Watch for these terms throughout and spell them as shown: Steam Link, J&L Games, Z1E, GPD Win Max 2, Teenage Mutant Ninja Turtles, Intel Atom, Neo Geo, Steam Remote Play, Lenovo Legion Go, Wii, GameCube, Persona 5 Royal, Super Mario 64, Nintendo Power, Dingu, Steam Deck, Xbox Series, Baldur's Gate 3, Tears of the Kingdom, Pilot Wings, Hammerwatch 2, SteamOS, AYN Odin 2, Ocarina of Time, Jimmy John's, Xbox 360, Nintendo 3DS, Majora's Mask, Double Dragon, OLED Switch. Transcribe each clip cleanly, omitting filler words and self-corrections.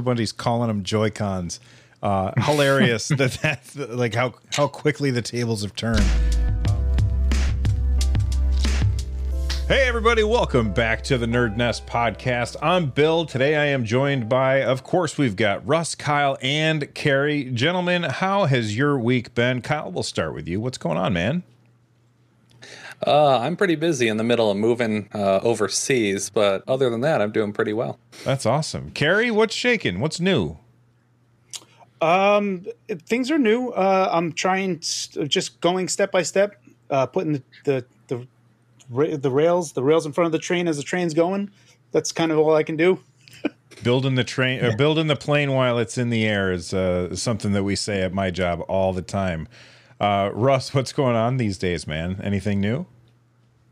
everybody's calling them Joy-Cons. Hilarious that that's like how quickly the tables have turned. Hey everybody, welcome back to the Nerd Nest podcast. I'm Bill. Today I am joined by, of course, we've got Russ, Kyle, and Carrie. Gentlemen, how has your week been? Kyle, we'll start with you. What's going on, man? I'm pretty busy in the middle of moving overseas, but other than that, I'm doing pretty well. That's awesome. Carrie, what's shaking? What's new? Things are new. I'm trying, just going step by step, putting the rails in front of the train as the train's going. That's kind of all I can do. Building the train, or building the plane while it's in the air is something that we say at my job all the time. Russ, what's going on these days, man? Anything new?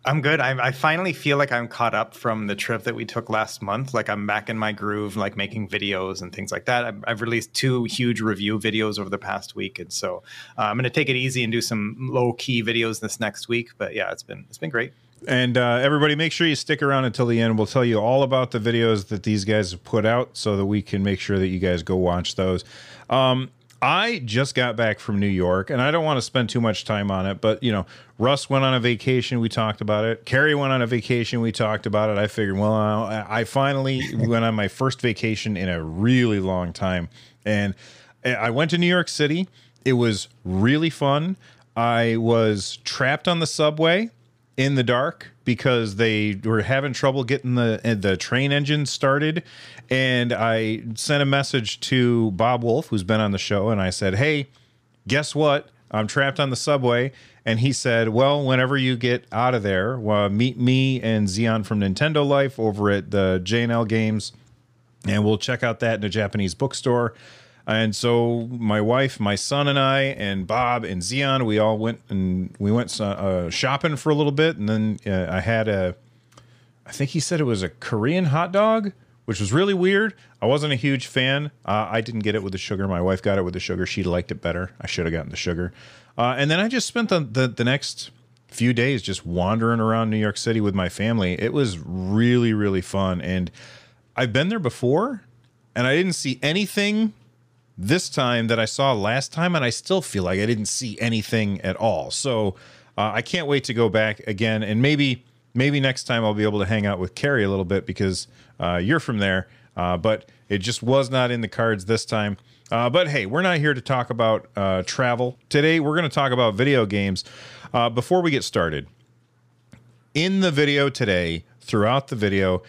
I'm good. I finally feel like I'm caught up from the trip that we took last month. Like I'm back in my groove, like making videos and things like that. I've released 2 huge review videos over the past week. And so I'm going to take it easy and do some low key videos this next week. But yeah, it's been great. And everybody, make sure you stick around until the end. We'll tell you all about the videos that these guys have put out so that we can make sure that you guys go watch those. I just got back from New York, and I don't want to spend too much time on it, but, you know, Russ went on a vacation. We talked about it. Carrie went on a vacation. We talked about it. I figured, well, I finally went on my first vacation in a really long time, and I went to New York City. It was really fun. I was trapped on the subway in the dark because they were having trouble getting the train engine started. And I sent a message to Bob Wolf, who's been on the show, and I said, hey, guess what? I'm trapped on the subway. And he said, well, whenever you get out of there, well, meet me and Zion from Nintendo Life over at the J&L Games, and we'll check out that in a Japanese bookstore. And so my wife, my son, and I, and Bob and Zion, we all went shopping for a little bit, and then I had I think he said it was a Korean hot dog, which was really weird. I wasn't a huge fan. I didn't get it with the sugar. My wife got it with the sugar. She liked it better. I should have gotten the sugar. And then I just spent the next few days just wandering around New York City with my family. It was really, really fun, and I've been there before, and I didn't see anything this time that I saw last time, and I still feel like I didn't see anything at all. So I can't wait to go back again, and maybe next time I'll be able to hang out with Carrie a little bit because you're from there, but it just was not in the cards this time. But hey, we're not here to talk about travel. Today we're going to talk about video games. Before we get started, in the video today, throughout the video,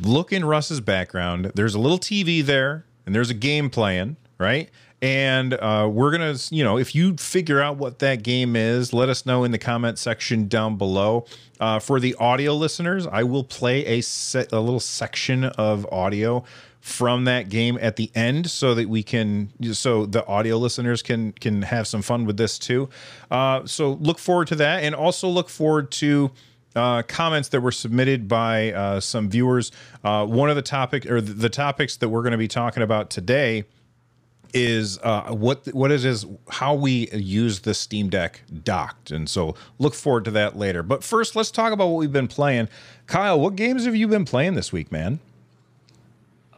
look in Russ's background. There's a little TV there, and there's a game playing. Right. And we're going to, you know, if you figure out what that game is, let us know in the comment section down below. For the audio listeners, I will play a little section of audio from that game at the end so that we can, so the audio listeners can have some fun with this too. So look forward to that, and also look forward to comments that were submitted by some viewers. One of the topics, or the topics that we're going to be talking about today, is what it is, how we use the Steam Deck docked. And so look forward to that later. But first, let's talk about what we've been playing. Kyle, what games have you been playing this week, man?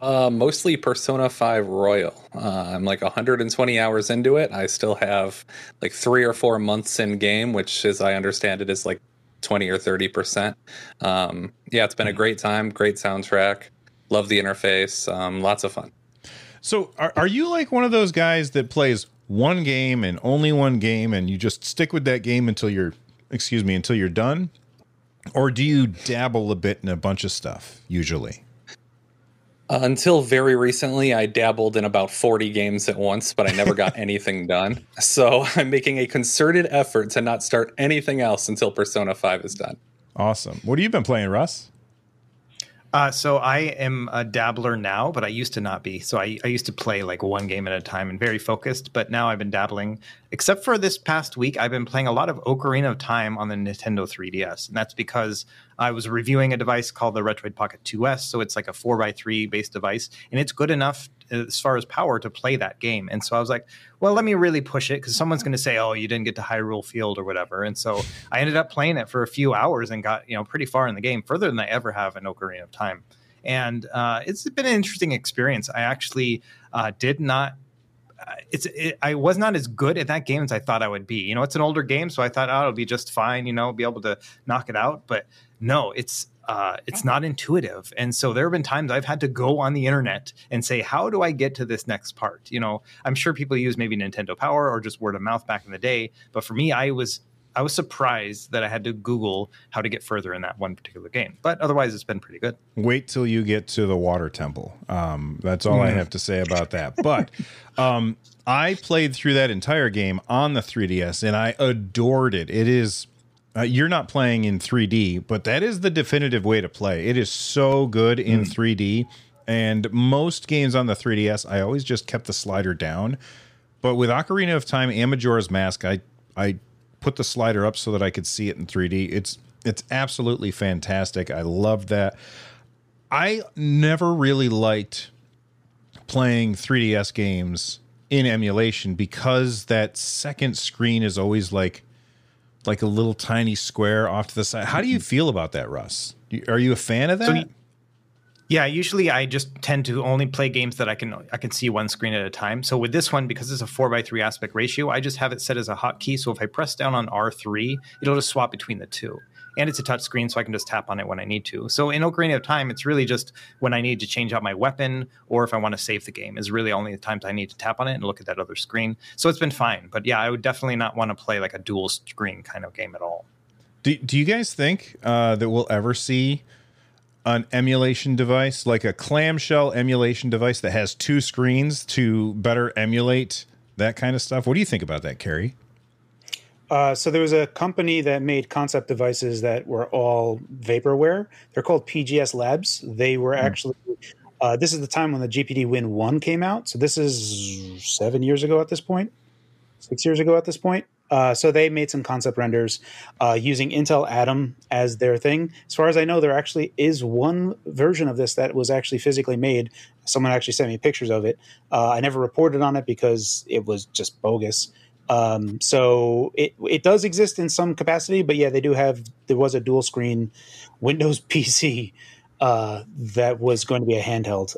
Mostly Persona 5 Royal. I'm like 120 hours into it. I still have like 3 or 4 months in game, which, as I understand it, is like 20 or 30%. Yeah, it's been a great time. Great soundtrack. Love the interface. Lots of fun. So are you like one of those guys that plays one game and only one game, and you just stick with that game until you're done? Or do you dabble a bit in a bunch of stuff usually? Until very recently, I dabbled in about 40 games at once, but I never got anything done. So I'm making a concerted effort to not start anything else until Persona 5 is done. Awesome. What have you been playing, Russ? So I am a dabbler now, but I used to not be. So I used to play like one game at a time and very focused, but now I've been dabbling. Except for this past week, I've been playing a lot of Ocarina of Time on the Nintendo 3DS. And that's because I was reviewing a device called the Retroid Pocket 2S. So it's like a 4x3 based device, and it's good enough as far as power to play that game. And so I was like, well, let me really push it, because someone's going to say, oh, you didn't get to Hyrule Field or whatever. And so I ended up playing it for a few hours and got, you know, pretty far in the game, further than I ever have in Ocarina of Time. And it's been an interesting experience. I actually did not. I was not as good at that game as I thought I would be. You know, it's an older game, so I thought, oh, it'll be just fine. You know, be able to knock it out. But no, it's not intuitive. And so there have been times I've had to go on the internet and say, how do I get to this next part? You know, I'm sure people use maybe Nintendo Power or just word of mouth back in the day. But for me, I was surprised that I had to Google how to get further in that one particular game. But otherwise, it's been pretty good. Wait till you get to the water temple. That's all I have to say about that. But I played through that entire game on the 3DS, and I adored it. It is... you're not playing in 3D, but that is the definitive way to play. It is so good in 3D. And most games on the 3DS, I always just kept the slider down. But with Ocarina of Time and Majora's Mask, I put the slider up so that I could see it in 3D. It's absolutely fantastic. I love that. I never really liked playing 3DS games in emulation because that second screen is always like a little tiny square off to the side. How do you feel about that, Russ? Are you a fan of that? So, yeah, usually I just tend to only play games that I can see one screen at a time. So with this one, because it's a 4:3 aspect ratio, I just have it set as a hotkey. So if I press down on R3, it'll just swap between the two. And it's a touch screen, so I can just tap on it when I need to. So in Ocarina of Time, it's really just when I need to change out my weapon or if I want to save the game is really only the times I need to tap on it and look at that other screen. So it's been fine. But yeah, I would definitely not want to play like a dual screen kind of game at all. Do you guys think that we'll ever see an emulation device, like a clamshell emulation device that has two screens to better emulate that kind of stuff? What do you think about that, Carrie? So there was a company that made concept devices that were all vaporware. They're called PGS Labs. They were actually this is the time when the GPD Win 1 came out. So this is 7 years ago at this point, 6 years ago at this point. So they made some concept renders using Intel Atom as their thing. As far as I know, there actually is one version of this that was actually physically made. Someone actually sent me pictures of it. I never reported on it because it was just bogus. So it does exist in some capacity, but yeah, there was a dual screen Windows PC that was going to be a handheld,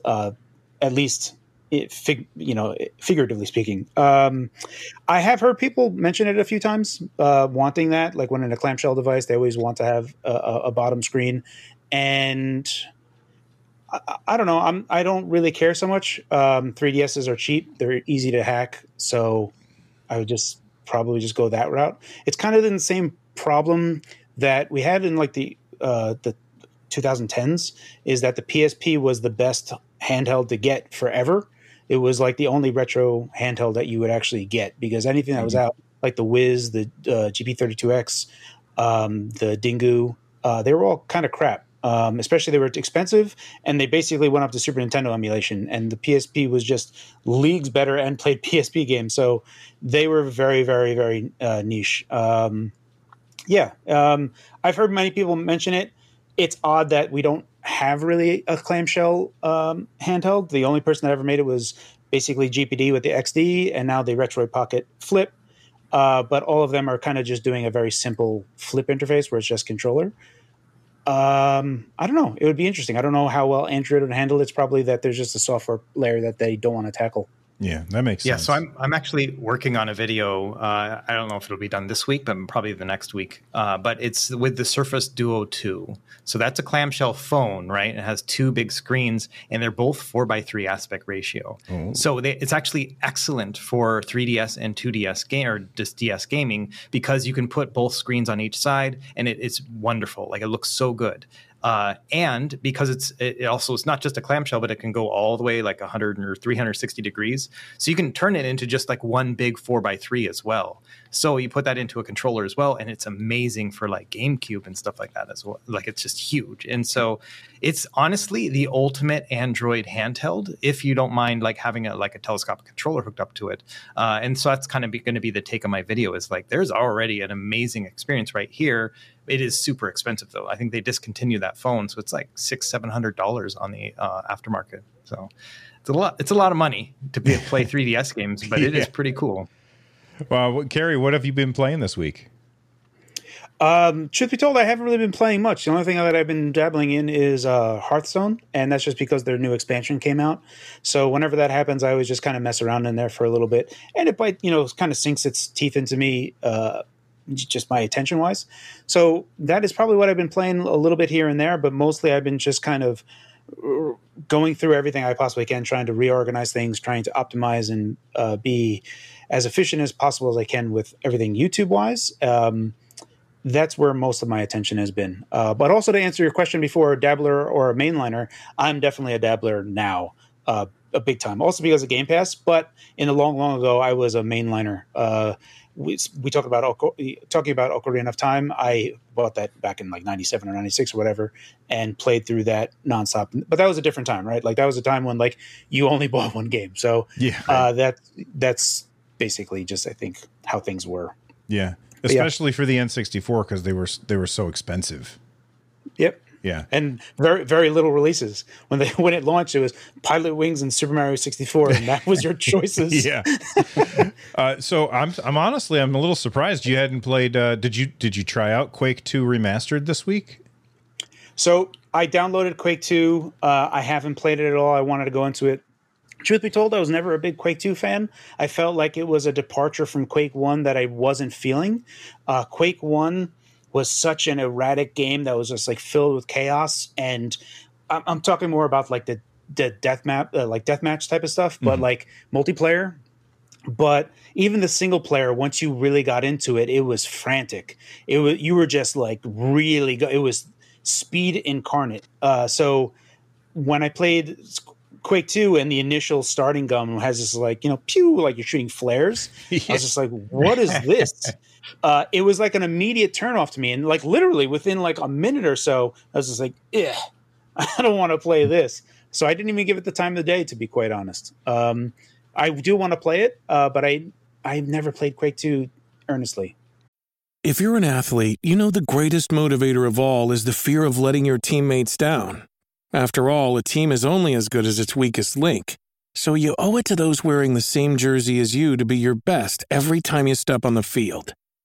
at least figuratively speaking. I have heard people mention it a few times, wanting that, like when in a clamshell device, they always want to have a bottom screen, and I don't know. I don't really care so much. 3DSs are cheap. They're easy to hack. So I would probably just go that route. It's kind of in the same problem that we had in like the 2010s, is that the PSP was the best handheld to get forever. It was like the only retro handheld that you would actually get, because anything that was out, like the Wiz, the GP32X, the Dingu, they were all kind of crap. Especially they were expensive, and they basically went up to Super Nintendo emulation, and the PSP was just leagues better and played PSP games. So they were very, very, very niche. I've heard many people mention it. It's odd that we don't have really a clamshell handheld. The only person that ever made it was basically GPD with the XD, and now the Retroid Pocket Flip. But all of them are kind of just doing a very simple flip interface where it's just controller. I don't know. It would be interesting. I don't know how well Android would handle it. It's probably that there's just a software layer that they don't want to tackle. Yeah, that makes sense. Yeah, so I'm actually working on a video. I don't know if it'll be done this week, but probably the next week. But it's with the Surface Duo 2. So that's a clamshell phone, right? It has two big screens, and they're both 4:3 aspect ratio. Oh. So it's actually excellent for 3DS and 2DS game, or just DS gaming, because you can put both screens on each side, and it's wonderful. Like, it looks so good. And because it's not just a clamshell, but it can go all the way like 100 or 360 degrees. So you can turn it into just like one big 4:3 as well. So you put that into a controller as well. And it's amazing for like GameCube and stuff like that as well. Like, it's just huge. And so it's honestly the ultimate Android handheld, if you don't mind like having a telescopic controller hooked up to it. And so that's kind of going to be the take of my video, is like, there's already an amazing experience right here. It is super expensive, though. I think they discontinue that phone, so it's like $600-$700 on the aftermarket. So it's a lot. It's a lot of money to play 3DS games, but it is pretty cool. Well, Carrie, what have you been playing this week? Truth be told, I haven't really been playing much. The only thing that I've been dabbling in is Hearthstone, and that's just because their new expansion came out. So whenever that happens, I always just kind of mess around in there for a little bit, and it kind of sinks its teeth into me, just my attention-wise. So that is probably what I've been playing a little bit here and there, but mostly I've been just kind of going through everything I possibly can, trying to reorganize things, trying to optimize and be as efficient as possible as I can with everything YouTube-wise. That's where most of my attention has been. But also to answer your question before, a dabbler or a mainliner, I'm definitely a dabbler now, a big time. Also because of Game Pass, but in the long ago, I was a mainliner. We talking about Ocarina of Time. I bought that back in like 97 or 96 or whatever, and played through that nonstop. But that was a different time, right? Like that was a time when like you only bought one game. So yeah, right. That's basically just I think how things were. Yeah, especially for the N64 because they were so expensive. Yep. Yeah, and very very little releases when it launched. It was Pilot Wings and Super Mario 64, and that was your choices. Yeah. So I'm honestly a little surprised you hadn't played. Did you try out Quake 2 Remastered this week? So I downloaded Quake 2. I haven't played it at all. I wanted to go into it. Truth be told, I was never a big Quake 2 fan. I felt like it was a departure from Quake 1 that I wasn't feeling. Quake 1 was such an erratic game that was just like filled with chaos, and I'm talking more about like the deathmatch type of stuff, but like multiplayer. But even the single player, once you really got into it, it was frantic. It was you were just like really it was speed incarnate. So when I played Quake 2 and the initial starting gun has this like, pew, like you're shooting flares. Yeah. I was just like, what is this? It was like an immediate turnoff to me. And like literally within like a minute or so, I was just like, I don't want to play this. So I didn't even give it the time of the day, to be quite honest. I do want to play it, but I've never played Quake 2 earnestly. If you're an athlete, the greatest motivator of all is the fear of letting your teammates down. After all, a team is only as good as its weakest link, so you owe it to those wearing the same jersey as you to be your best every time you step on the field.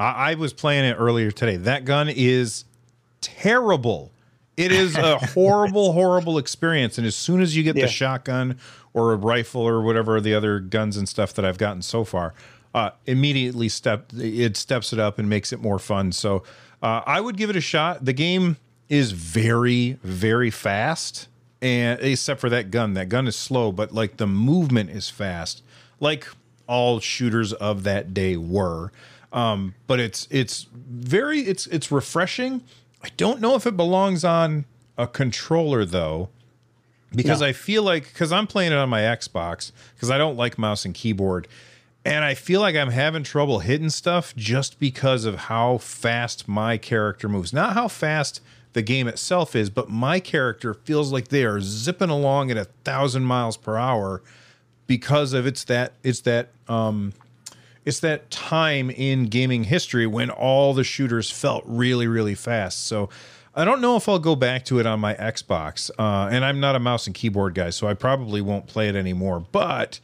I was playing it earlier today. That gun is terrible. It is a horrible, horrible experience. And as soon as you get the shotgun or a rifle or whatever the other guns and stuff that I've gotten so far, immediately it steps it up and makes it more fun. So I would give it a shot. The game is very, very fast, and except for that gun. That gun is slow, but like the movement is fast, like all shooters of that day were. But it's refreshing. I don't know if it belongs on a controller though, because I feel like, cause I'm playing it on my Xbox cause I don't like mouse and keyboard. And I feel like I'm having trouble hitting stuff just because of how fast my character moves, not how fast the game itself is, but my character feels like they are zipping along at 1,000 miles per hour because of it's that time in gaming history when all the shooters felt really, really fast. So I don't know if I'll go back to it on my Xbox. And I'm not a mouse and keyboard guy, so I probably won't play it anymore. But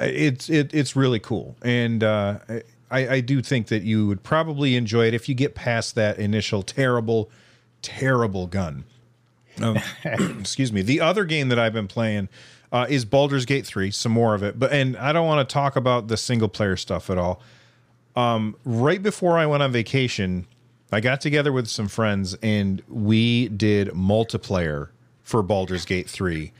it's really cool. And I do think that you would probably enjoy it if you get past that initial terrible, terrible gun. Excuse me. The other game that I've been playing... is Baldur's Gate 3, some more of it. And I don't want to talk about the single-player stuff at all. Right before I went on vacation, I got together with some friends, and we did multiplayer for Baldur's Gate 3.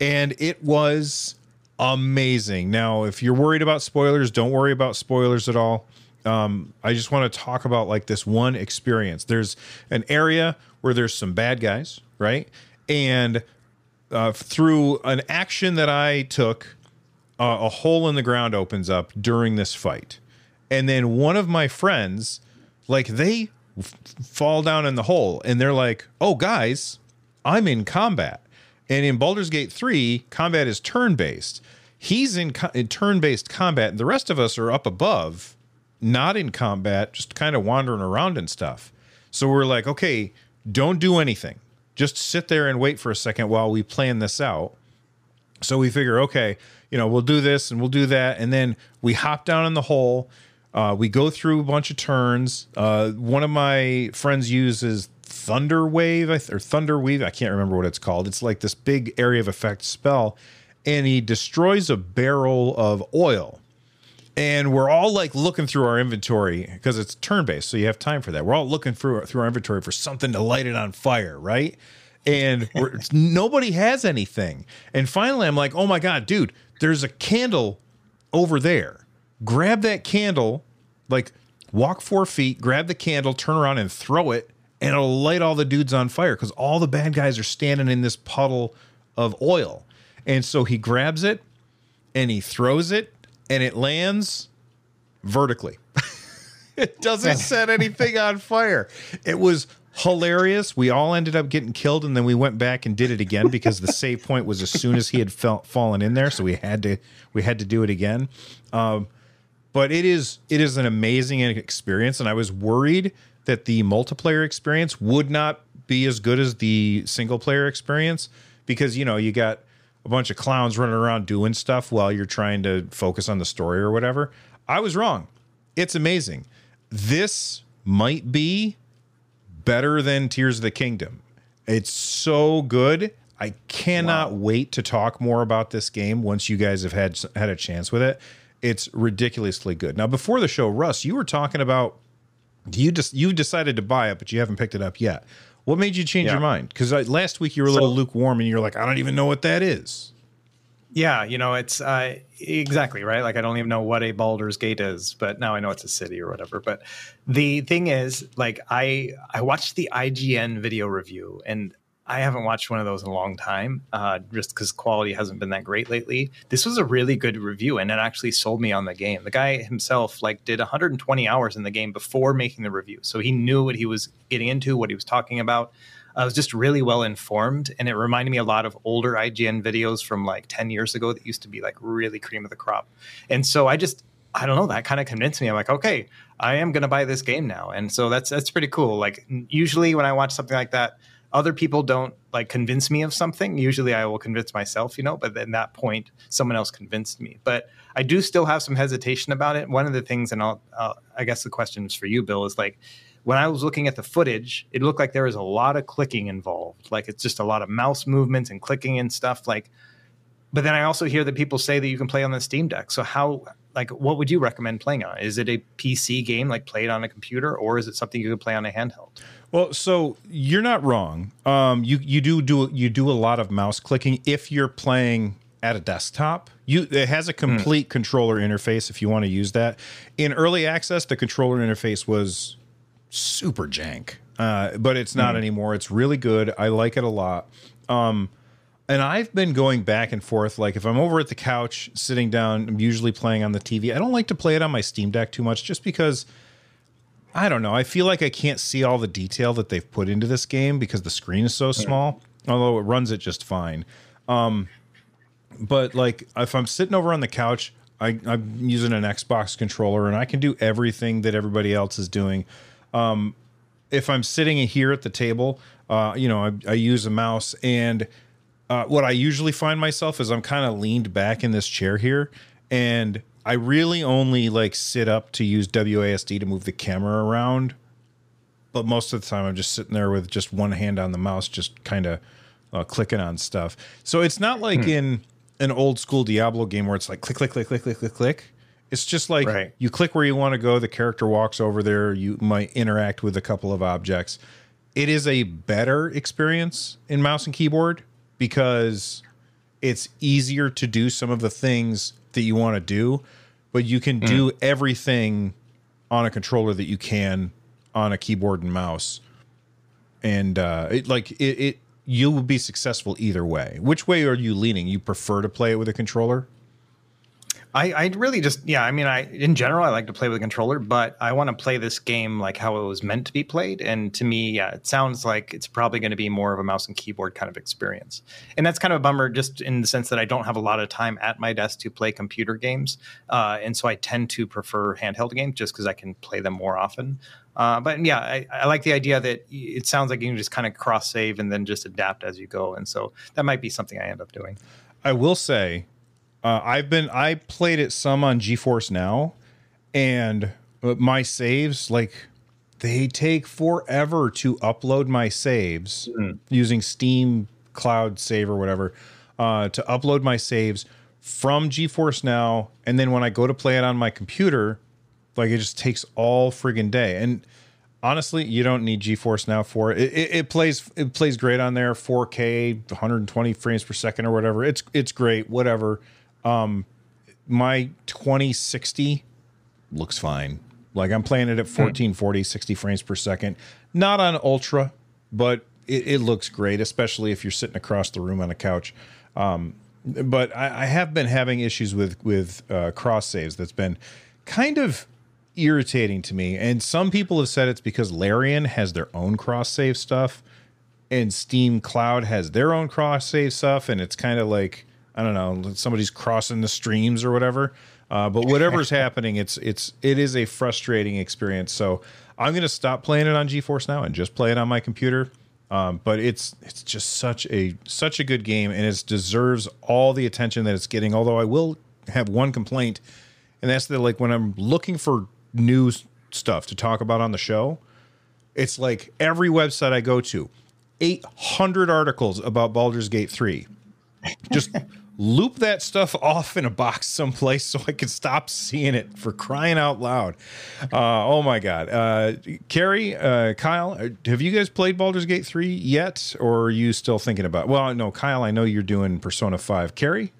And it was amazing. Now, if you're worried about spoilers, don't worry about spoilers at all. I just want to talk about like this one experience. There's an area where there's some bad guys, right? And through an action that I took, a hole in the ground opens up during this fight. And then one of my friends, like they fall down in the hole and they're like, oh guys, I'm in combat. And in Baldur's Gate 3, combat is turn-based. He's in turn-based combat, and the rest of us are up above, not in combat, just kind of wandering around and stuff. So we're like, okay, don't do anything. Just sit there and wait for a second while we plan this out. So we figure, okay, you know, we'll do this and we'll do that. And then we hop down in the hole. We go through a bunch of turns. One of my friends uses Thunder Wave or Thunder Weave. I can't remember what it's called. It's like this big area of effect spell, and he destroys a barrel of oil. And we're all like looking through our inventory because it's turn-based, so you have time for that. We're all looking through our inventory for something to light it on fire, right? And nobody has anything. And finally, I'm like, oh my God, dude, there's a candle over there. Grab that candle, like walk 4 feet, grab the candle, turn around and throw it. And it'll light all the dudes on fire because all the bad guys are standing in this puddle of oil. And so he grabs it and he throws it and it lands vertically. It doesn't set anything on fire. It was hilarious. We all ended up getting killed, and then we went back and did it again because the save point was as soon as he had fallen in there. So we had to do it again. But it is an amazing experience, and I was worried that the multiplayer experience would not be as good as the single player experience because, you know, you got a bunch of clowns running around doing stuff while you're trying to focus on the story or whatever. I was wrong. It's amazing. This might be better than Tears of the Kingdom. It's so good. I cannot wait to talk more about this game once you guys have had a chance with it. It's ridiculously good. Now, before the show, Russ, you were talking about you decided to buy it, but you haven't picked it up yet. What made you change your mind? Because last week you were a little lukewarm, and you're like, I don't even know what that is. Yeah, you know, it's exactly right. Like, I don't even know what a Baldur's Gate is, but now I know it's a city or whatever. But the thing is, like, I watched the IGN video review, and I haven't watched one of those in a long time, just because quality hasn't been that great lately. This was a really good review, and it actually sold me on the game. The guy himself like did 120 hours in the game before making the review, so he knew what he was getting into, what he was talking about. I was just really well informed, and it reminded me a lot of older IGN videos from like 10 years ago that used to be like really cream of the crop. And so I don't know, that kind of convinced me. I'm like, okay, I am going to buy this game now. And so that's pretty cool. Like, usually when I watch something like that, other people don't like convince me of something. Usually I will convince myself, you know, but at that point, someone else convinced me. But I do still have some hesitation about it. One of the things, and I guess the question is for you, Bill, is like, when I was looking at the footage, it looked like there was a lot of clicking involved. Like, it's just a lot of mouse movements and clicking and stuff. Like, but then I also hear that people say that you can play on the Steam Deck. So how, like, what would you recommend playing on? Is it a PC game, like play it on a computer, or is it something you could play on a handheld? Well, so you're not wrong. You do a lot of mouse clicking if you're playing at a desktop. It has a complete controller interface if you want to use that. In early access, the controller interface was super jank, but it's not anymore. It's really good. I like it a lot. And I've been going back and forth. Like, if I'm over at the couch sitting down, I'm usually playing on the TV. I don't like to play it on my Steam Deck too much just because, I don't know, I feel like I can't see all the detail that they've put into this game because the screen is so small, although it runs it just fine. But like, if I'm sitting over on the couch, I'm using an Xbox controller and I can do everything that everybody else is doing. If I'm sitting here at the table, you know, I use a mouse, and what I usually find myself is I'm kind of leaned back in this chair here, and I really only like sit up to use WASD to move the camera around. But most of the time I'm just sitting there with just one hand on the mouse, just kind of clicking on stuff. So it's not like in an old school Diablo game where it's like click, click, click, click, click, click, click. It's just like you click where you want to go. The character walks over there. You might interact with a couple of objects. It is a better experience in mouse and keyboard because it's easier to do some of the things that you want to do, but you can do everything on a controller that you can on a keyboard and mouse. And you will be successful either way. Which way are you leaning? You prefer to play it with a controller? I really just, yeah, I mean, in general, I like to play with a controller, but I want to play this game like how it was meant to be played. And to me, yeah, it sounds like it's probably going to be more of a mouse and keyboard kind of experience. And that's kind of a bummer just in the sense that I don't have a lot of time at my desk to play computer games. And so I tend to prefer handheld games just because I can play them more often. But yeah, I like the idea that it sounds like you can just kind of cross save and then just adapt as you go. And so that might be something I end up doing. I will say... I played it some on GeForce Now, and my saves, like, they take forever to upload my saves using Steam Cloud Save or whatever, to upload my saves from GeForce Now. And then when I go to play it on my computer, like, it just takes all friggin' day. And honestly, you don't need GeForce Now for it. It plays great on there, 4K, 120 frames per second or whatever. It's great, whatever. My 2060 looks fine. Like, I'm playing it at 1440, 60 frames per second. Not on ultra, but it looks great, especially if you're sitting across the room on a couch. But I have been having issues with cross saves. That's been kind of irritating to me. And some people have said it's because Larian has their own cross save stuff and Steam Cloud has their own cross save stuff. And it's kind of like, I don't know, somebody's crossing the streams or whatever. But whatever's happening, it is a frustrating experience. So I'm going to stop playing it on GeForce Now and just play it on my computer. But it's just such a good game, and it deserves all the attention that it's getting. Although I will have one complaint, and that's that, like, when I'm looking for new stuff to talk about on the show, it's like every website I go to, 800 articles about Baldur's Gate 3. Just loop that stuff off in a box someplace so I can stop seeing it, for crying out loud. Oh my God. Carrie, Kyle, have you guys played Baldur's Gate 3 yet, or are you still thinking about it? Well, no, Kyle, I know you're doing Persona 5. Carrie?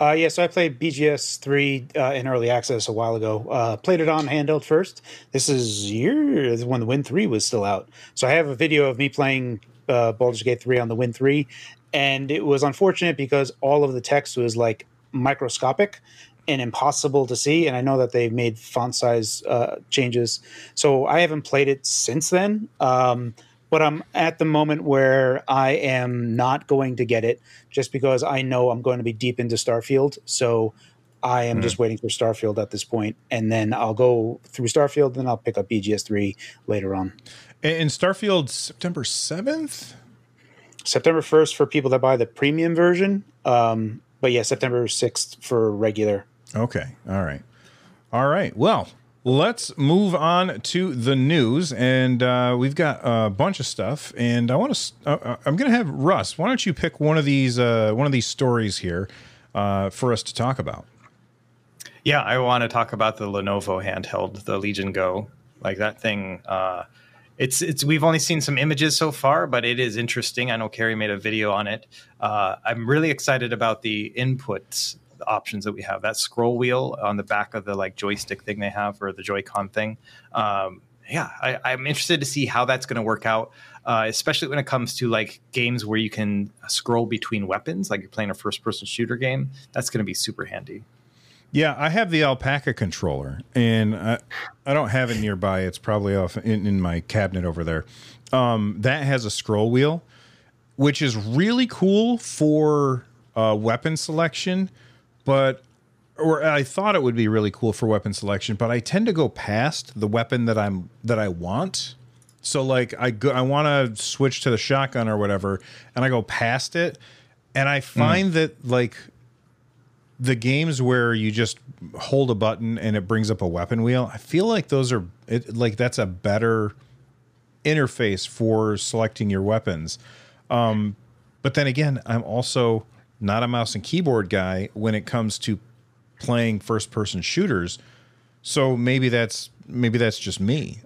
Yeah, so I played BGS 3 in early access a while ago. Played it on handheld first. This is years when the Win 3 was still out. So I have a video of me playing Baldur's Gate 3 on the Win 3, and it was unfortunate because all of the text was, like, microscopic and impossible to see, and I know that they've made font size changes. So I haven't played it since then. But I'm at the moment where I am not going to get it just because I know I'm going to be deep into Starfield. So I am just waiting for Starfield at this point. And then I'll go through Starfield, then I'll pick up BGS 3 later on. And Starfield, September 7th? September 1st for people that buy the premium version. But yeah, September 6th for regular. Okay. All right. Well, let's move on to the news, and we've got a bunch of stuff. And I want to, I'm going to have Russ. Why don't you pick one of these stories here for us to talk about? Yeah, I want to talk about the Lenovo handheld, the Legion Go. Like, that thing, we've only seen some images so far, but it is interesting. I know Carrie made a video on it. I'm really excited about the inputs options that we have. That scroll wheel on the back of the, like, joystick thing they have, or the Joy-Con thing. I'm interested to see how that's going to work out, especially when it comes to, like, games where you can scroll between weapons, like you're playing a first-person shooter game. That's going to be super handy. Yeah, I have the Alpaca controller, and I don't have it nearby. It's probably off in my cabinet over there. That has a scroll wheel, which is really cool for weapon selection. I thought it would be really cool for weapon selection, but I tend to go past the weapon that I want. So, like, I want to switch to the shotgun or whatever, and I go past it, and I find that, like, the games where you just hold a button and it brings up a weapon wheel, I feel like those are that's a better interface for selecting your weapons. But then again, I'm also not a mouse and keyboard guy when it comes to playing first-person shooters, so maybe that's just me.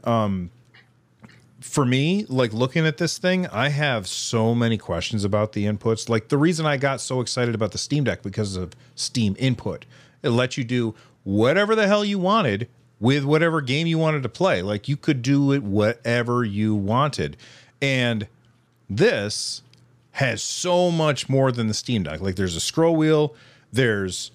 For me, like, looking at this thing, I have so many questions about the inputs. Like, the reason I got so excited about the Steam Deck because of Steam Input. It lets you do whatever the hell you wanted with whatever game you wanted to play. Like, you could do it whatever you wanted. And this has so much more than the Steam Deck. Like, there's a scroll wheel, there's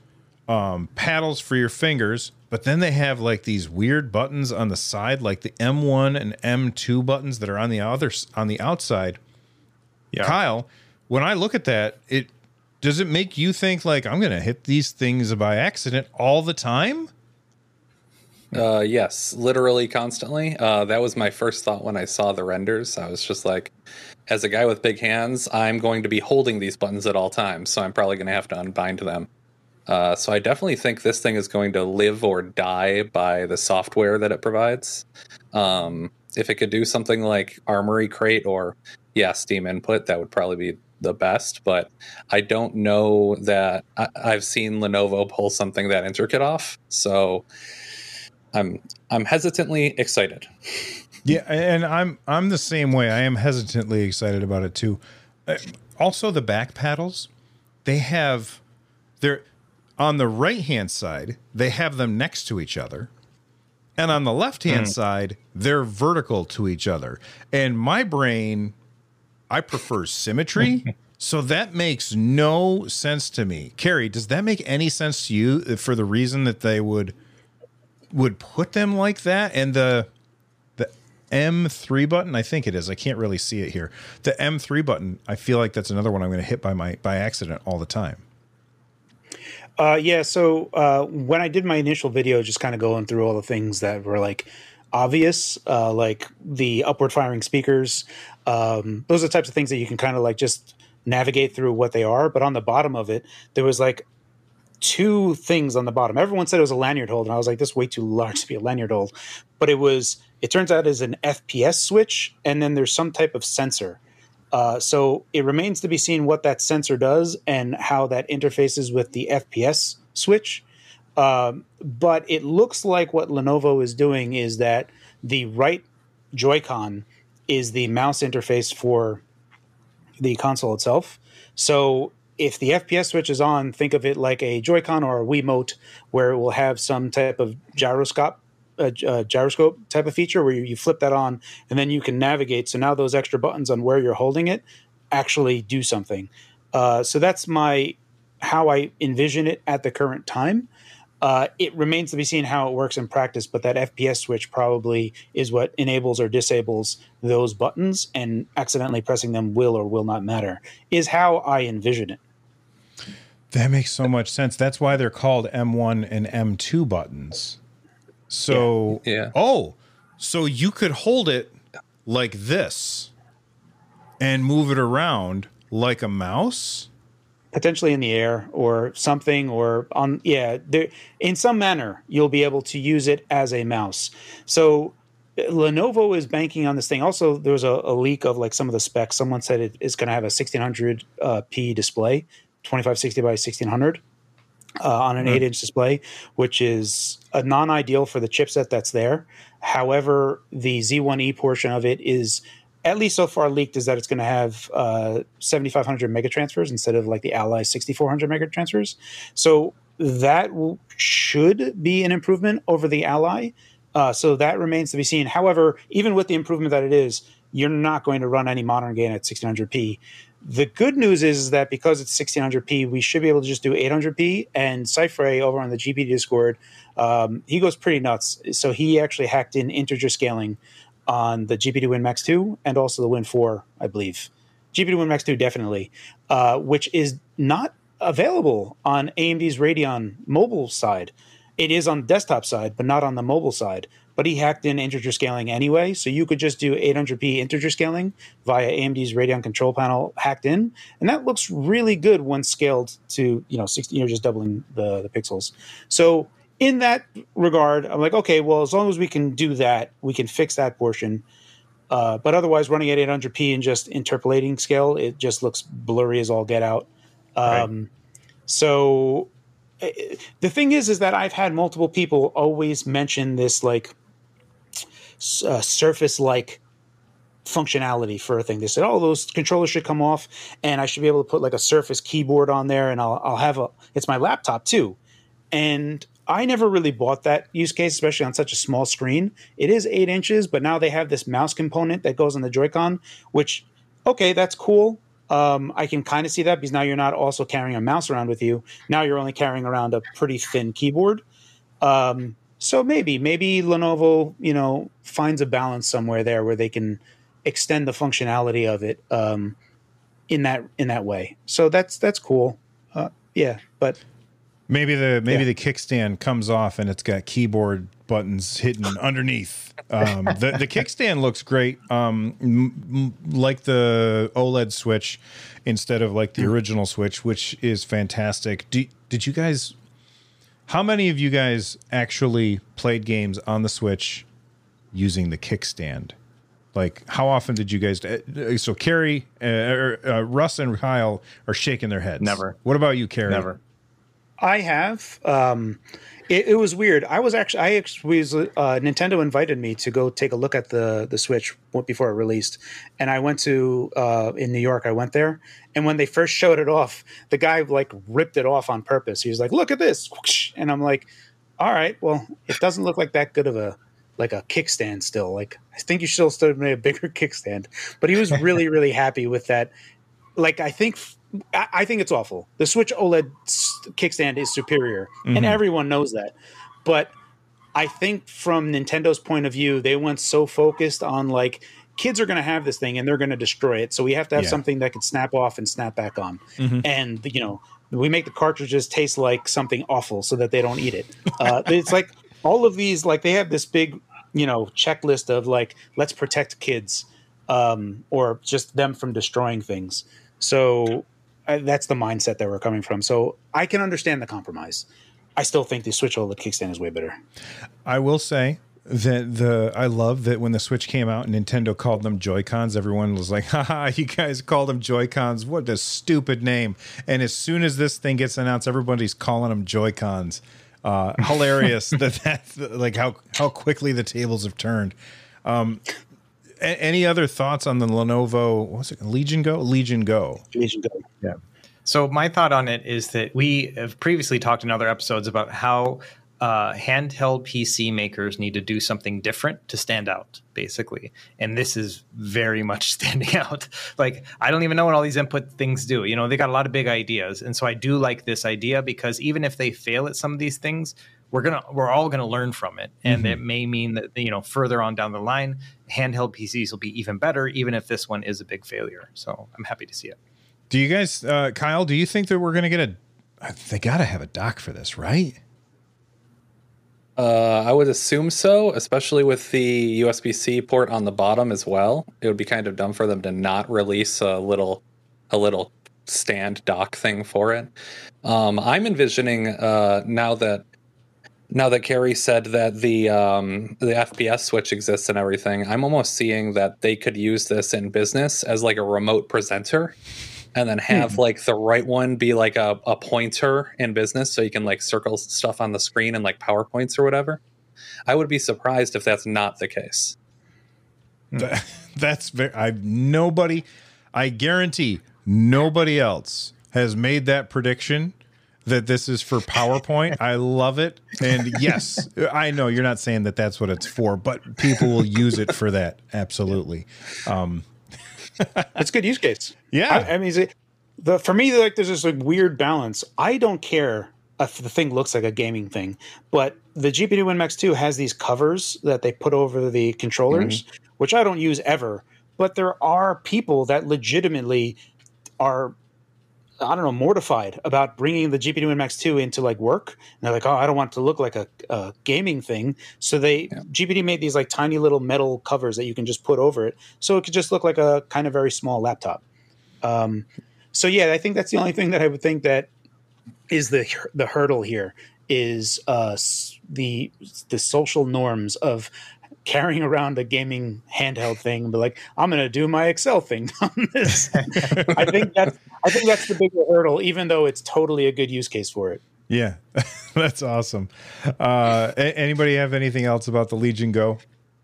paddles for your fingers, but then they have like these weird buttons on the side, like the M1 and M2 buttons that are on the other, on the outside. Yeah. Kyle, when I look at that, it does it make you think like, I'm going to hit these things by accident all the time? Yes, literally constantly. That was my first thought when I saw the renders. I was just like, as a guy with big hands, I'm going to be holding these buttons at all times, so I'm probably going to have to unbind them. So I definitely think this thing is going to live or die by the software that it provides. If it could do something like Armory Crate or, yeah, Steam Input, that would probably be the best. But I don't know that I've seen Lenovo pull something that intricate off, so I'm hesitantly excited. Yeah, and I'm the same way. I am hesitantly excited about it too. Also, the back paddles, they have, they're on the right hand side. They have them next to each other, and on the left hand side, they're vertical to each other. And my brain, I prefer symmetry, so that makes no sense to me. Carrie, does that make any sense to you? For the reason that they would put them like that, and the M3 button, I think it is. I can't really see it here. The M3 button, I feel like that's another one I'm going to hit by accident all the time. Yeah. So when I did my initial video, just kind of going through all the things that were like obvious, like the upward firing speakers. Those are the types of things that you can kind of like just navigate through what they are. But on the bottom of it, there was like two things on the bottom. Everyone said it was a lanyard hold, and I was like, this is way too large to be a lanyard hold. But it was, it turns out, is an FPS switch, and then there's some type of sensor. So it remains to be seen what that sensor does and how that interfaces with the FPS switch. But it looks like what Lenovo is doing is that the right Joy-Con is the mouse interface for the console itself. So if the FPS switch is on, think of it like a Joy-Con or a Wiimote, where it will have some type of gyroscope type of feature where you flip that on and then you can navigate. So now those extra buttons on where you're holding it actually do something. So that's how I envision it at the current time. It remains to be seen how it works in practice, but that FPS switch probably is what enables or disables those buttons, and accidentally pressing them will or will not matter, is how I envision it. That makes so much sense. That's why they're called M1 and M2 buttons. So, yeah. Oh, so you could hold it like this and move it around like a mouse? Potentially in the air or something, or on, yeah, there, in some manner, you'll be able to use it as a mouse. So Lenovo is banking on this thing. Also, there was a leak of like some of the specs. Someone said it is going to have a 1600p display, 2560 by 1600 on an 8-inch display, which is a non-ideal for the chipset that's there. However, the Z1E portion of it is, at least so far leaked, is that it's going to have 7,500 megatransfers instead of like the Ally 6,400 megatransfers. So that should be an improvement over the Ally. So that remains to be seen. However, even with the improvement that it is, you're not going to run any modern game at 1600p. The good news is that because it's 1600p, we should be able to just do 800p. And Cypher over on the GPD Discord, he goes pretty nuts. So he actually hacked in integer scaling on the GPD Win Max 2 and also the Win 4, I believe. GPD Win Max 2, definitely, which is not available on AMD's Radeon mobile side. It is on the desktop side, but not on the mobile side. But he hacked in integer scaling anyway, so you could just do 800p integer scaling via AMD's Radeon control panel hacked in, and that looks really good when scaled to, you know, 60, you're just doubling the pixels. So in that regard, I'm like, okay, well, as long as we can do that, we can fix that portion. But otherwise, running at 800p and just interpolating scale, it just looks blurry as all get out. Right. So the thing is that I've had multiple people always mention this like surface-like functionality for a thing. They said, oh, those controllers should come off, and I should be able to put like a Surface keyboard on there, and I'll have it's my laptop too. And I never really bought that use case, especially on such a small screen. It is 8 inches, but now they have this mouse component that goes on the Joy-Con, which, okay, that's cool. I can kind of see that because now you're not also carrying a mouse around with you. Now you're only carrying around a pretty thin keyboard. So maybe Lenovo, you know, finds a balance somewhere there where they can extend the functionality of it in that way. So that's cool. Yeah, but maybe the kickstand comes off and it's got keyboard buttons hidden underneath. The kickstand looks great, like the OLED Switch instead of like the original Switch, which is fantastic. Did you guys? How many of you guys actually played games on the Switch using the kickstand? Like, how often did you guys? So Carrie, Russ, and Kyle are shaking their heads. Never. What about you, Carrie? Never. I have. It was weird. Nintendo invited me to go take a look at the Switch before it released. And I went to, in New York, I went there. And when they first showed it off, the guy like ripped it off on purpose. He was like, look at this. And I'm like, all right, well, it doesn't look like that good of a kickstand still. Like, I think you should still make a bigger kickstand. But he was really, really happy with that. Like, I think it's awful. The Switch OLED kickstand is superior, and everyone knows that. But I think from Nintendo's point of view, they went so focused on, like, kids are going to have this thing, and they're going to destroy it. So we have to have something that can snap off and snap back on. And, you know, we make the cartridges taste like something awful so that they don't eat it. It's like all of these, like, they have this big, you know, checklist of, like, let's protect kids or just them from destroying things. So that's the mindset that we're coming from. So I can understand the compromise. I still think the Switch OLED kickstand is way better. I will say that I love that when the Switch came out, Nintendo called them Joy-Cons. Everyone was like, haha, you guys called them Joy-Cons. What a stupid name. And as soon as this thing gets announced, everybody's calling them Joy-Cons. Hilarious that's like how quickly the tables have turned. Any other thoughts on the Lenovo? What was it? Legion Go. Yeah. So my thought on it is that we have previously talked in other episodes about how handheld PC makers need to do something different to stand out, basically. And this is very much standing out. Like, I don't even know what all these input things do. You know, they got a lot of big ideas. And so I do like this idea because even if they fail at some of these things, we're all gonna learn from it, and it may mean that, you know, further on down the line, handheld PCs will be even better, even if this one is a big failure. So I'm happy to see it. Do you guys, Kyle? Do you think that we're gonna get They gotta have a dock for this, right? I would assume so, especially with the USB-C port on the bottom as well. It would be kind of dumb for them to not release a little stand dock thing for it. I'm envisioning now that Carrie said that the FPS Switch exists and everything, I'm almost seeing that they could use this in business as like a remote presenter, and then have like the right one be like a pointer in business, so you can like circle stuff on the screen and like PowerPoints or whatever. I would be surprised if that's not the case. I guarantee nobody else has made that prediction that this is for PowerPoint. I love it. And yes, I know you're not saying that that's what it's for, but people will use it for that. Absolutely. That's good use case. Yeah. I mean, for me, like, there's this like weird balance. I don't care if the thing looks like a gaming thing, but the GPD Win Max 2 has these covers that they put over the controllers, which I don't use ever. But there are people that legitimately are, I don't know, mortified about bringing the GPD Win Max 2 into like work. And they're like, oh, I don't want it to look like a gaming thing. So GPD made these like tiny little metal covers that you can just put over it. So it could just look like a kind of very small laptop. So yeah, I think that's the only thing that I would think that is the hurdle here is the social norms of carrying around a gaming handheld thing, but like, I'm going to do my Excel thing on this. I think that's the bigger hurdle, even though it's totally a good use case for it. Yeah, that's awesome. Anybody have anything else about the Legion Go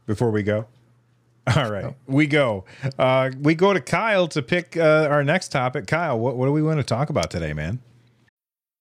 before we go? All right, we go to Kyle to pick our next topic. Kyle, what do we want to talk about today, man?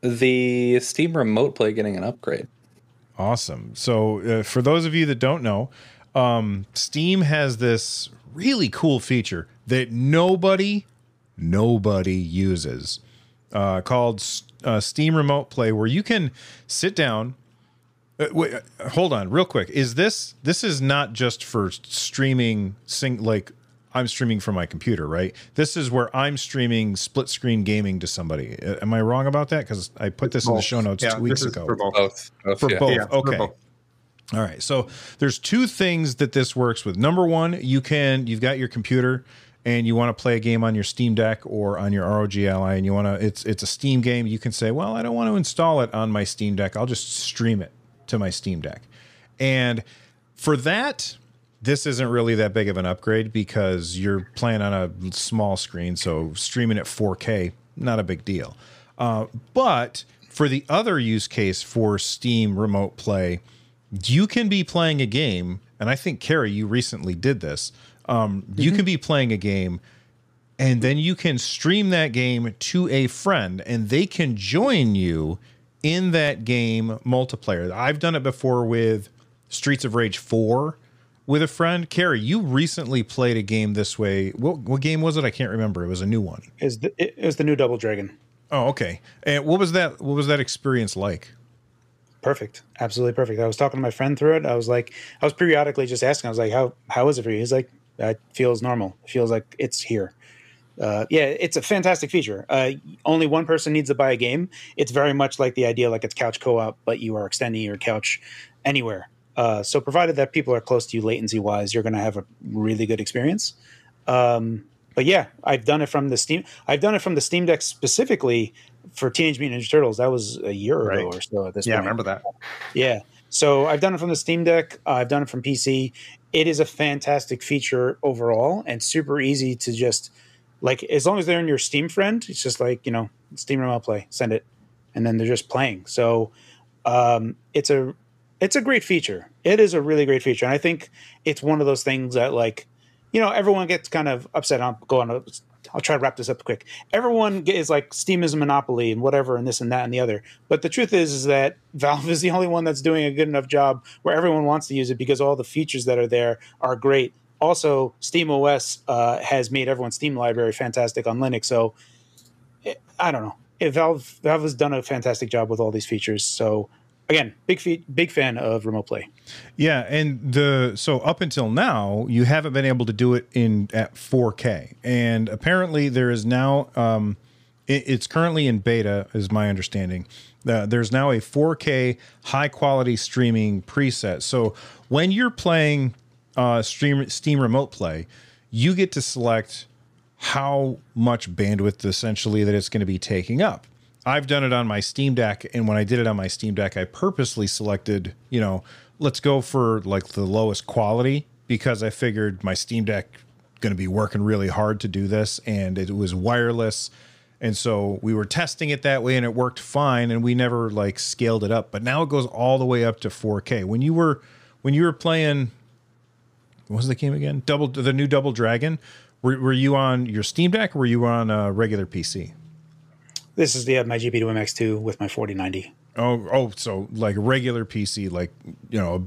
The Steam Remote Play getting an upgrade. Awesome. So for those of you that don't know, Steam has this really cool feature that nobody uses called Steam Remote Play, where you can sit down. Wait, hold on real quick. Is this is not just for streaming like I'm streaming from my computer, right? This is where I'm streaming split screen gaming to somebody. Am I wrong about that? Because I put this in the show notes 2 weeks ago. For both. Okay. For both. All right. So there's two things that this works with. Number one, you've got your computer and you want to play a game on your Steam Deck or on your ROG Ally, and you want to, it's a Steam game. You can say, well, I don't want to install it on my Steam Deck. I'll just stream it to my Steam Deck. And for that, this isn't really that big of an upgrade because you're playing on a small screen, so streaming at 4K, not a big deal. But for the other use case for Steam Remote Play, you can be playing a game, and I think, Carrie, you recently did this. You can be playing a game, and then you can stream that game to a friend, and they can join you in that game multiplayer. I've done it before with Streets of Rage 4. With a friend. Carrie, you recently played a game this way. What game was it? I can't remember. It was a new one. It was the new Double Dragon. Oh, okay. And what was that experience like? Perfect. Absolutely perfect. I was talking to my friend through it. I was periodically just asking. I was like, how is it for you? He's like, it feels normal. It feels like it's here. Yeah, it's a fantastic feature. Only one person needs to buy a game. It's very much like the idea, like it's couch co-op, but you are extending your couch anywhere. So provided that people are close to you latency-wise, you're going to have a really good experience. But yeah, I've done it from the Steam Deck specifically for Teenage Mutant Ninja Turtles. That was a year ago or so at this point. Yeah, I remember that. Yeah. So I've done it from the Steam Deck. I've done it from PC. It is a fantastic feature overall and super easy to just, like, as long as they're in your Steam friend, it's just like, Steam Remote Play, send it. And then they're just playing. So it's a great feature. It is a really great feature. And I think it's one of those things that, like, everyone gets kind of upset. I'll try to wrap this up quick. Everyone is like, Steam is a monopoly and whatever and this and that and the other. But the truth is that Valve is the only one that's doing a good enough job where everyone wants to use it because all the features that are there are great. Also, SteamOS has made everyone's Steam library fantastic on Linux. So, I don't know. Valve has done a fantastic job with all these features. So, again, big fan of Remote Play. Yeah, and so up until now, you haven't been able to do it at 4K. And apparently there is now, it's currently in beta, is my understanding. There's now a 4K high-quality streaming preset. So when you're playing Steam Remote Play, you get to select how much bandwidth, essentially, that it's going to be taking up. I've done it on my Steam Deck, and when I did it on my Steam Deck, I purposely selected, let's go for like the lowest quality because I figured my Steam Deck going to be working really hard to do this, and it was wireless, and so we were testing it that way, and it worked fine, and we never like scaled it up, but now it goes all the way up to 4K. When you were playing, what was the game again? The new Double Dragon. Were you on your Steam Deck, or were you on a regular PC? This is my GPD Win Max 2 with my 4090. Oh, so like a regular PC, like a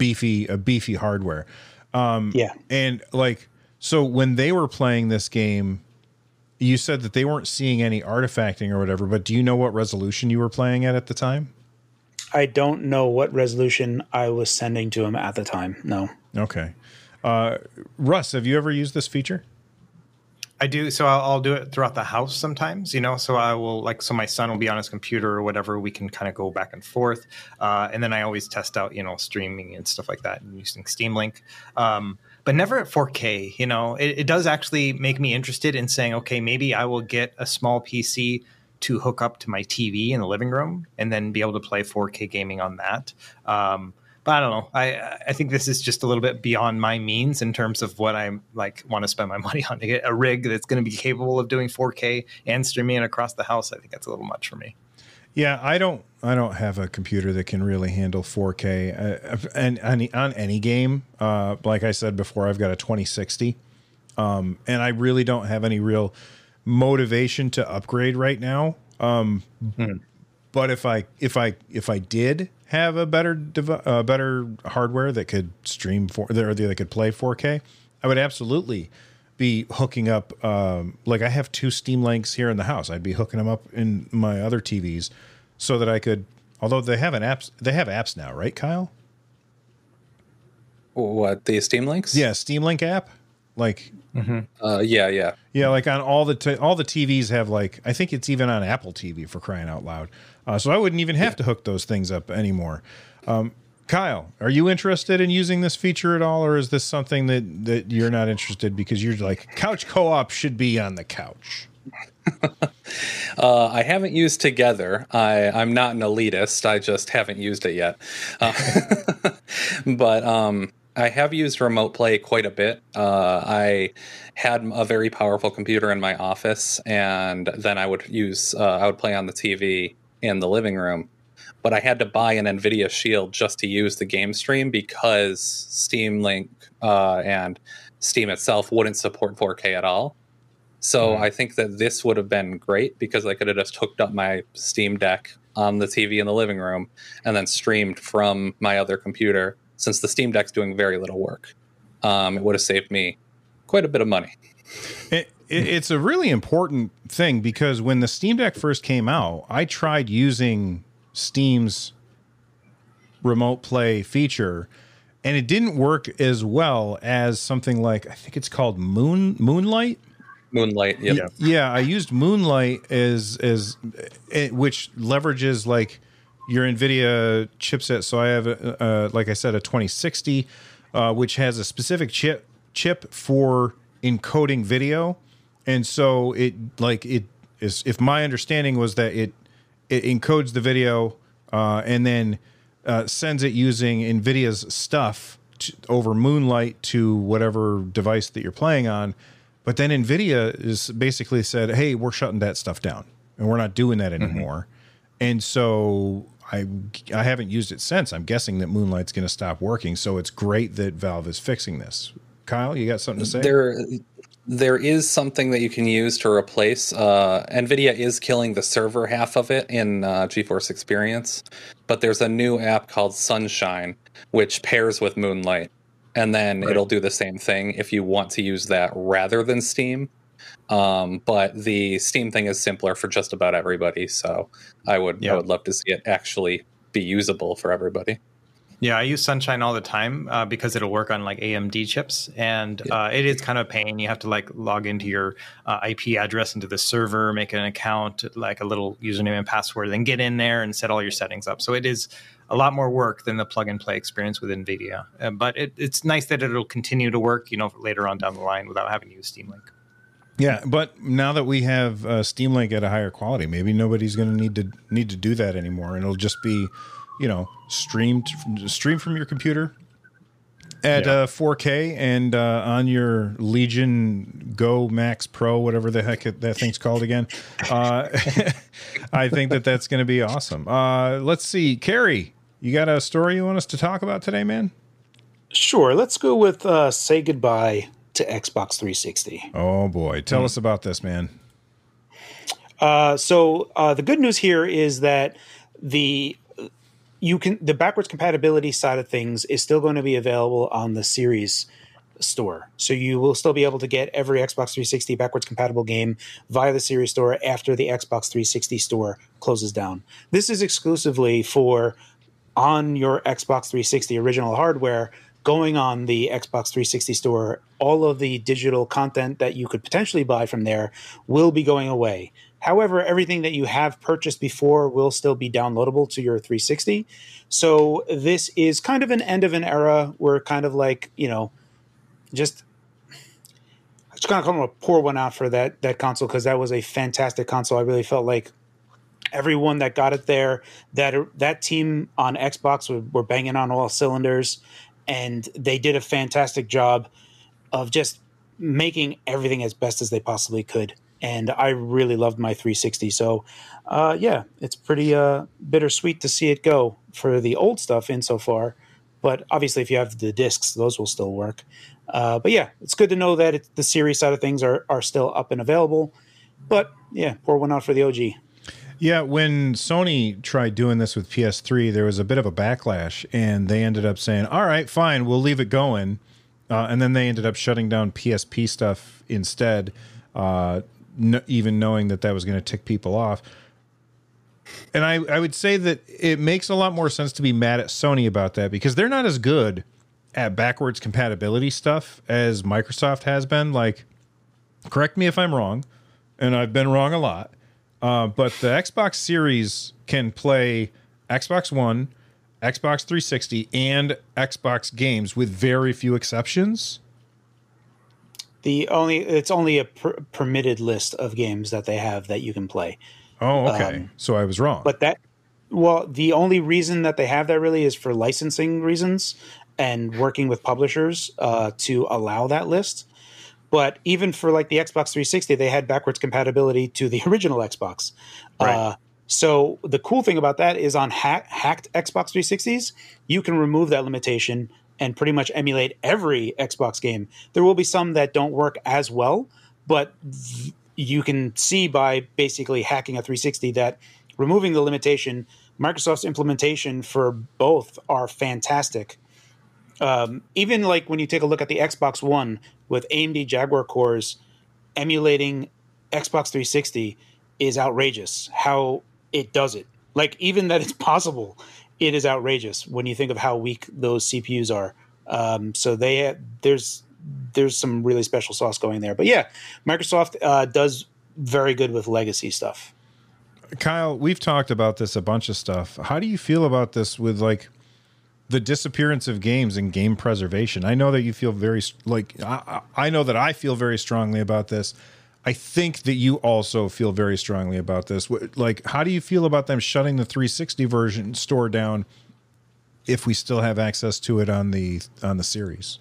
beefy hardware. And like so when they were playing this game, You said that they weren't seeing any artifacting or whatever, but do you know what resolution you were playing at the time? I don't know what resolution I was sending to him at the time, no. Okay. Russ, have you ever used this feature? I do. So I'll do it throughout the house sometimes, you know, so I will like, so my son will be on his computer or whatever. We can kind of go back and forth. And then I always test out, you know, streaming and stuff like that and using Steam Link. But never at 4K, you know, it does actually make me interested in saying, okay, maybe I will get a small PC to hook up to my TV in the living room and then be able to play 4K gaming on that. But I don't know. I think this is just a little bit beyond my means in terms of what I like want to spend my money on to get a rig that's going to be capable of doing 4K and streaming it across the house. I think that's a little much for me. Yeah, I don't have a computer that can really handle 4K and on any game. Like I said before, I've got a 2060, and I really don't have any real motivation to upgrade right now. But if I did have a better hardware that could stream that could play 4K, I would absolutely be hooking up. Like I have two Steam Links here in the house. I'd be hooking them up in my other TVs so that I could. Although they have apps now, right, Kyle? What, the Steam Links? Yeah, Steam Link app. Like, yeah. Like on all the TVs have like, I think it's even on Apple TV, for crying out loud. So I wouldn't even have to hook those things up anymore. Kyle, are you interested in using this feature at all, or is this something that you're not interested because you're like couch co-op should be on the couch? I haven't used Together. I'm not an elitist. I just haven't used it yet. But I have used Remote Play quite a bit. I had a very powerful computer in my office, and then I would play on the TV in the living room. But I had to buy an NVIDIA Shield just to use the game stream because Steam Link and Steam itself wouldn't support 4K at all. So I think that this would have been great because I could have just hooked up my Steam Deck on the TV in the living room and then streamed from my other computer. Since the Steam Deck's doing very little work, it would have saved me quite a bit of money. It's a really important thing because when the Steam Deck first came out, I tried using Steam's Remote Play feature, and it didn't work as well as something like, I think it's called Moonlight. Moonlight, yep. Yeah, I used Moonlight which leverages like your NVIDIA chipset. So I have, like I said, a 2060, which has a specific chip for encoding video. And so if my understanding was that it encodes the video and then sends it using NVIDIA's stuff over Moonlight to whatever device that you're playing on. But then NVIDIA is basically said, hey, we're shutting that stuff down and we're not doing that anymore. And so I haven't used it since. I'm guessing that Moonlight's going to stop working. So it's great that Valve is fixing this. Kyle, you got something to say? There is something that you can use to replace. NVIDIA is killing the server half of it in GeForce Experience. But there's a new app called Sunshine, which pairs with Moonlight. And then it'll do the same thing if you want to use that rather than Steam. But the Steam thing is simpler for just about everybody, so I would love to see it actually be usable for everybody. Yeah, I use Sunshine all the time because it'll work on like AMD chips, and it is kind of a pain. You have to like log into your IP address into the server, make an account, like a little username and password, then get in there and set all your settings up. So it is a lot more work than the plug and play experience with NVIDIA, but it's nice that it'll continue to work, you know, later on down the line without having to use Steam Link. Yeah, but now that we have Steam Link at a higher quality, maybe nobody's going to need to do that anymore, and it'll just be, you know, stream from your computer at 4K and on your Legion Go Max Pro, whatever the heck that thing's called again. I think that's going to be awesome. Let's see, Carrie, you got a story you want us to talk about today, man? Sure. Let's go with "Say Goodbye" to Xbox 360. Oh boy. Tell us about this, man. So the good news here is that the backwards compatibility side of things is still going to be available on the Series store. So you will still be able to get every Xbox 360 backwards compatible game via the Series store after the Xbox 360 store closes down. This is exclusively for on your Xbox 360 original hardware going on the Xbox 360 store. All of the digital content that you could potentially buy from there will be going away. However, everything that you have purchased before will still be downloadable to your 360. So this is kind of an end of an era. We're kind of like, you know, I just kind of want to pour one out for that console, because that was a fantastic console. I really felt like everyone that got it there, that team on Xbox were banging on all cylinders, and they did a fantastic job of just making everything as best as they possibly could. And I really loved my 360. So, yeah, it's pretty bittersweet to see it go for the old stuff insofar. But obviously, if you have the discs, those will still work. But, yeah, it's good to know that the series side of things are still up and available. But, yeah, pour one out for the OG. Yeah, when Sony tried doing this with PS3, there was a bit of a backlash. And they ended up saying, all right, fine, we'll leave it going. And then they ended up shutting down PSP stuff instead. No, even knowing that was going to tick people off. And I would say that it makes a lot more sense to be mad at Sony about that, because they're not as good at backwards compatibility stuff as Microsoft has been. Like, correct me if I'm wrong, and I've been wrong a lot, but the Xbox Series can play Xbox One, Xbox 360, and Xbox games with very few exceptions. It's only a permitted list of games that they have that you can play. Oh, okay. So I was wrong. But the only reason that they have that really is for licensing reasons and working with publishers to allow that list. But even for like the Xbox 360, they had backwards compatibility to the original Xbox. Right. So the cool thing about that is on hacked Xbox 360s, you can remove that limitation and pretty much emulate every Xbox game. There will be some that don't work as well, but you can see by basically hacking a 360 that removing the limitation, Microsoft's implementation for both are fantastic. Even like when you take a look at the Xbox One with AMD Jaguar cores, emulating Xbox 360 is outrageous how it does it. Like, even that it's possible. It is outrageous when you think of how weak those CPUs are. So there's some really special sauce going there. But yeah, Microsoft does very good with legacy stuff. Kyle, we've talked about this a bunch of stuff. How do you feel about this with like the disappearance of games and game preservation? I know that you feel I know that I feel very strongly about this. I think that you also feel very strongly about this. Like, how do you feel about them shutting the 360 version store down if we still have access to it on the series?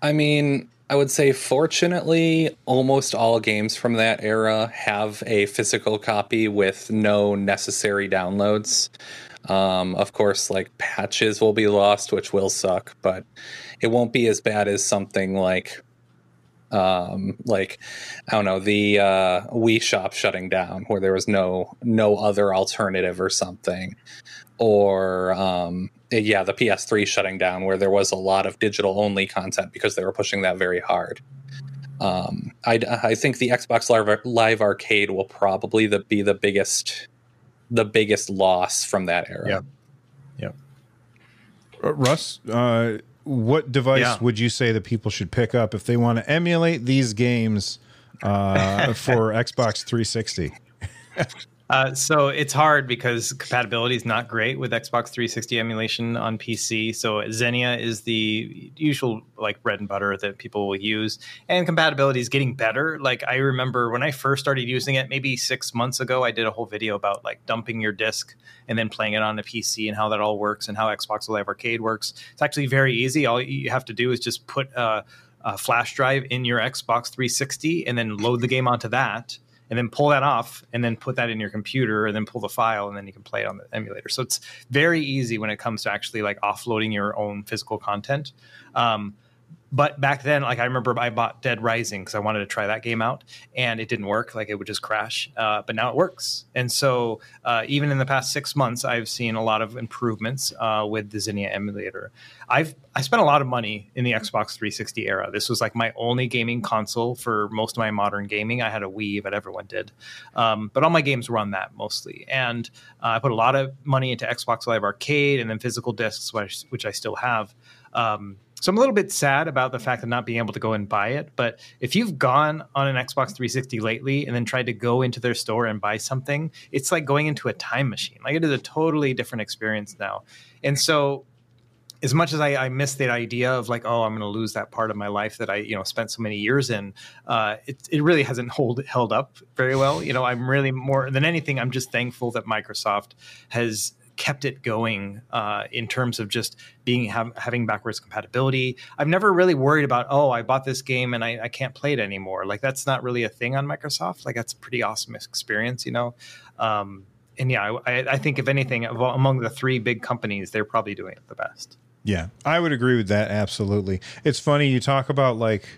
I mean, I would say fortunately, almost all games from that era have a physical copy with no necessary downloads. Of course, like patches will be lost, which will suck, but it won't be as bad as something like I don't know, the Wii shop shutting down where there was no other alternative or something, or the PS3 shutting down where there was a lot of digital only content because they were pushing that very hard. I think the Xbox Live Arcade will probably be the biggest loss from that era. Yeah. Russ, what device would you say that people should pick up if they want to emulate these games for Xbox 360? So it's hard because compatibility is not great with Xbox 360 emulation on PC. So Xenia is the usual like bread and butter that people will use. And compatibility is getting better. Like, I remember when I first started using it, maybe 6 months ago, I did a whole video about like dumping your disc and then playing it on a PC and how that all works and how Xbox Live Arcade works. It's actually very easy. All you have to do is just put a flash drive in your Xbox 360 and then load the game onto that, and then pull that off, and then put that in your computer, and then pull the file, and then you can play it on the emulator. So it's very easy when it comes to actually like offloading your own physical content. But back then, like I remember I bought Dead Rising because I wanted to try that game out, and it didn't work. Like it would just crash. But now it works. And so even in the past 6 months, I've seen a lot of improvements with the Xenia emulator. I spent a lot of money in the Xbox 360 era. This was like my only gaming console for most of my modern gaming. I had a Wii, but everyone did. But all my games were on that mostly. And I put a lot of money into Xbox Live Arcade and then physical discs, which I still have. So I'm a little bit sad about the fact of not being able to go and buy it. But if you've gone on an Xbox 360 lately and then tried to go into their store and buy something, it's like going into a time machine. Like it is a totally different experience now. And so as much as I miss that idea of like, oh, I'm going to lose that part of my life that I, you know, spent so many years in, it really hasn't held up very well. You know, I'm really more than anything, I'm just thankful that Microsoft has kept it going in terms of just being having backwards compatibility. I've never really worried about, oh, I bought this game and I can't play it anymore. Like that's not really a thing on Microsoft. Like that's a pretty awesome experience, you know. And yeah, I think if anything, among the three big companies, they're probably doing it the best. Yeah, I would agree with that. Absolutely. It's funny you talk about like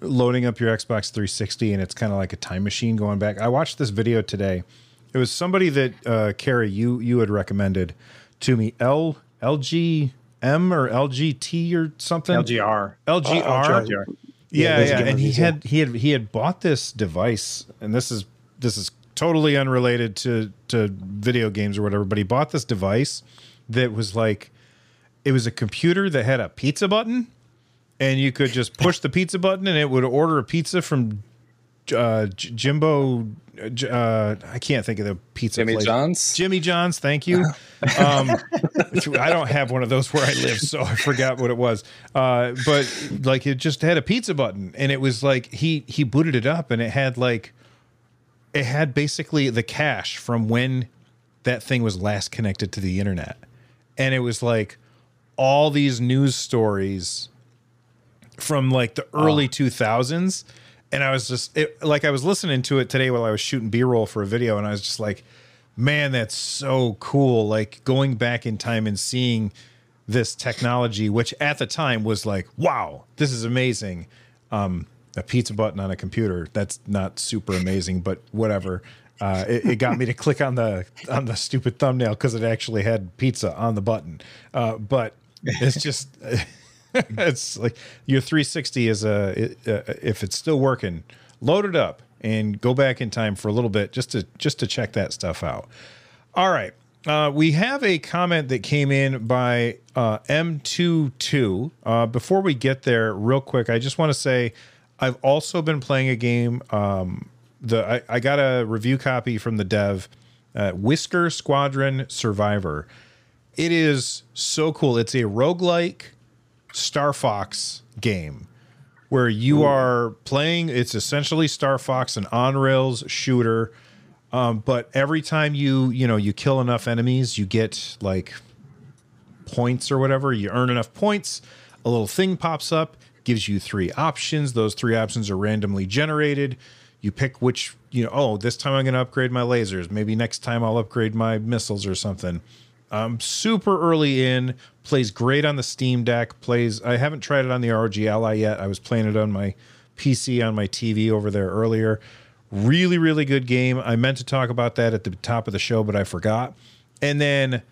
loading up your Xbox 360 and it's kind of like a time machine going back. I watched this video today. It was somebody that, Carrie, you had recommended to me, LGM or LGT or something. LGR. LGR. LGR. Yeah. And he had bought this device, and this is totally unrelated to video games or whatever, but he bought this device that was like, it was a computer that had a pizza button, and you could just push the pizza button and it would order a pizza from Jimbo, I can't think of the pizza place. Jimmy John's, thank you. I don't have one of those where I live, so I forgot what it was. But like it just had a pizza button, and it was like he booted it up, and it had basically the cache from when that thing was last connected to the internet, and it was like all these news stories from like the early 2000s. And I was just I was listening to it today while I was shooting B-roll for a video, and I was just like, man, that's so cool. Like going back in time and seeing this technology, which at the time was like, wow, this is amazing. A pizza button on a computer. That's not super amazing, but whatever. It got me to click on the stupid thumbnail because it actually had pizza on the button. But it's just... It's like your 360 is if it's still working, load it up and go back in time for a little bit just to check that stuff out. All right. We have a comment that came in by M22. Before we get there real quick, I just want to say I've also been playing a game. I got a review copy from the dev, Whisker Squadron Survivor. It is so cool. It's a roguelike Star Fox game where you are playing. It's essentially Star Fox, an on-rails shooter, but every time you kill enough enemies, you get like points or whatever. You earn enough points, a little thing pops up, gives you three options. Those three options are randomly generated. You pick which, this time I'm going to upgrade my lasers, maybe next time I'll upgrade my missiles or something. Super early in, plays great on the Steam Deck, I haven't tried it on the ROG Ally yet. I was playing it on my PC, on my TV over there earlier. Really, really good game. I meant to talk about that at the top of the show, but I forgot. And then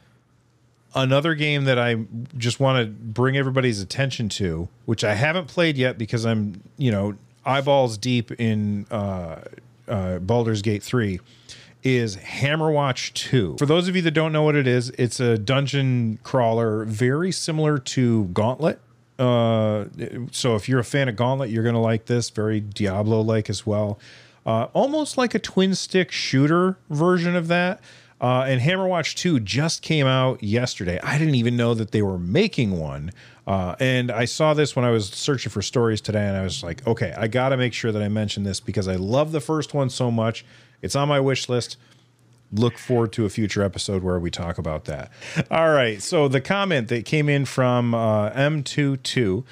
another game that I just want to bring everybody's attention to, which I haven't played yet because I'm, eyeballs deep in Baldur's Gate 3, is Hammerwatch 2. For those of you that don't know what it is, it's a dungeon crawler very similar to Gauntlet. So if you're a fan of Gauntlet, you're going to like this. Very Diablo-like as well. Almost like a twin-stick shooter version of that. And Hammerwatch 2 just came out yesterday. I didn't even know that they were making one. And I saw this when I was searching for stories today, and I was like, okay, I got to make sure that I mention this because I love the first one so much. It's on my wish list. Look forward to a future episode where we talk about that. All right. So the comment that came in from M22,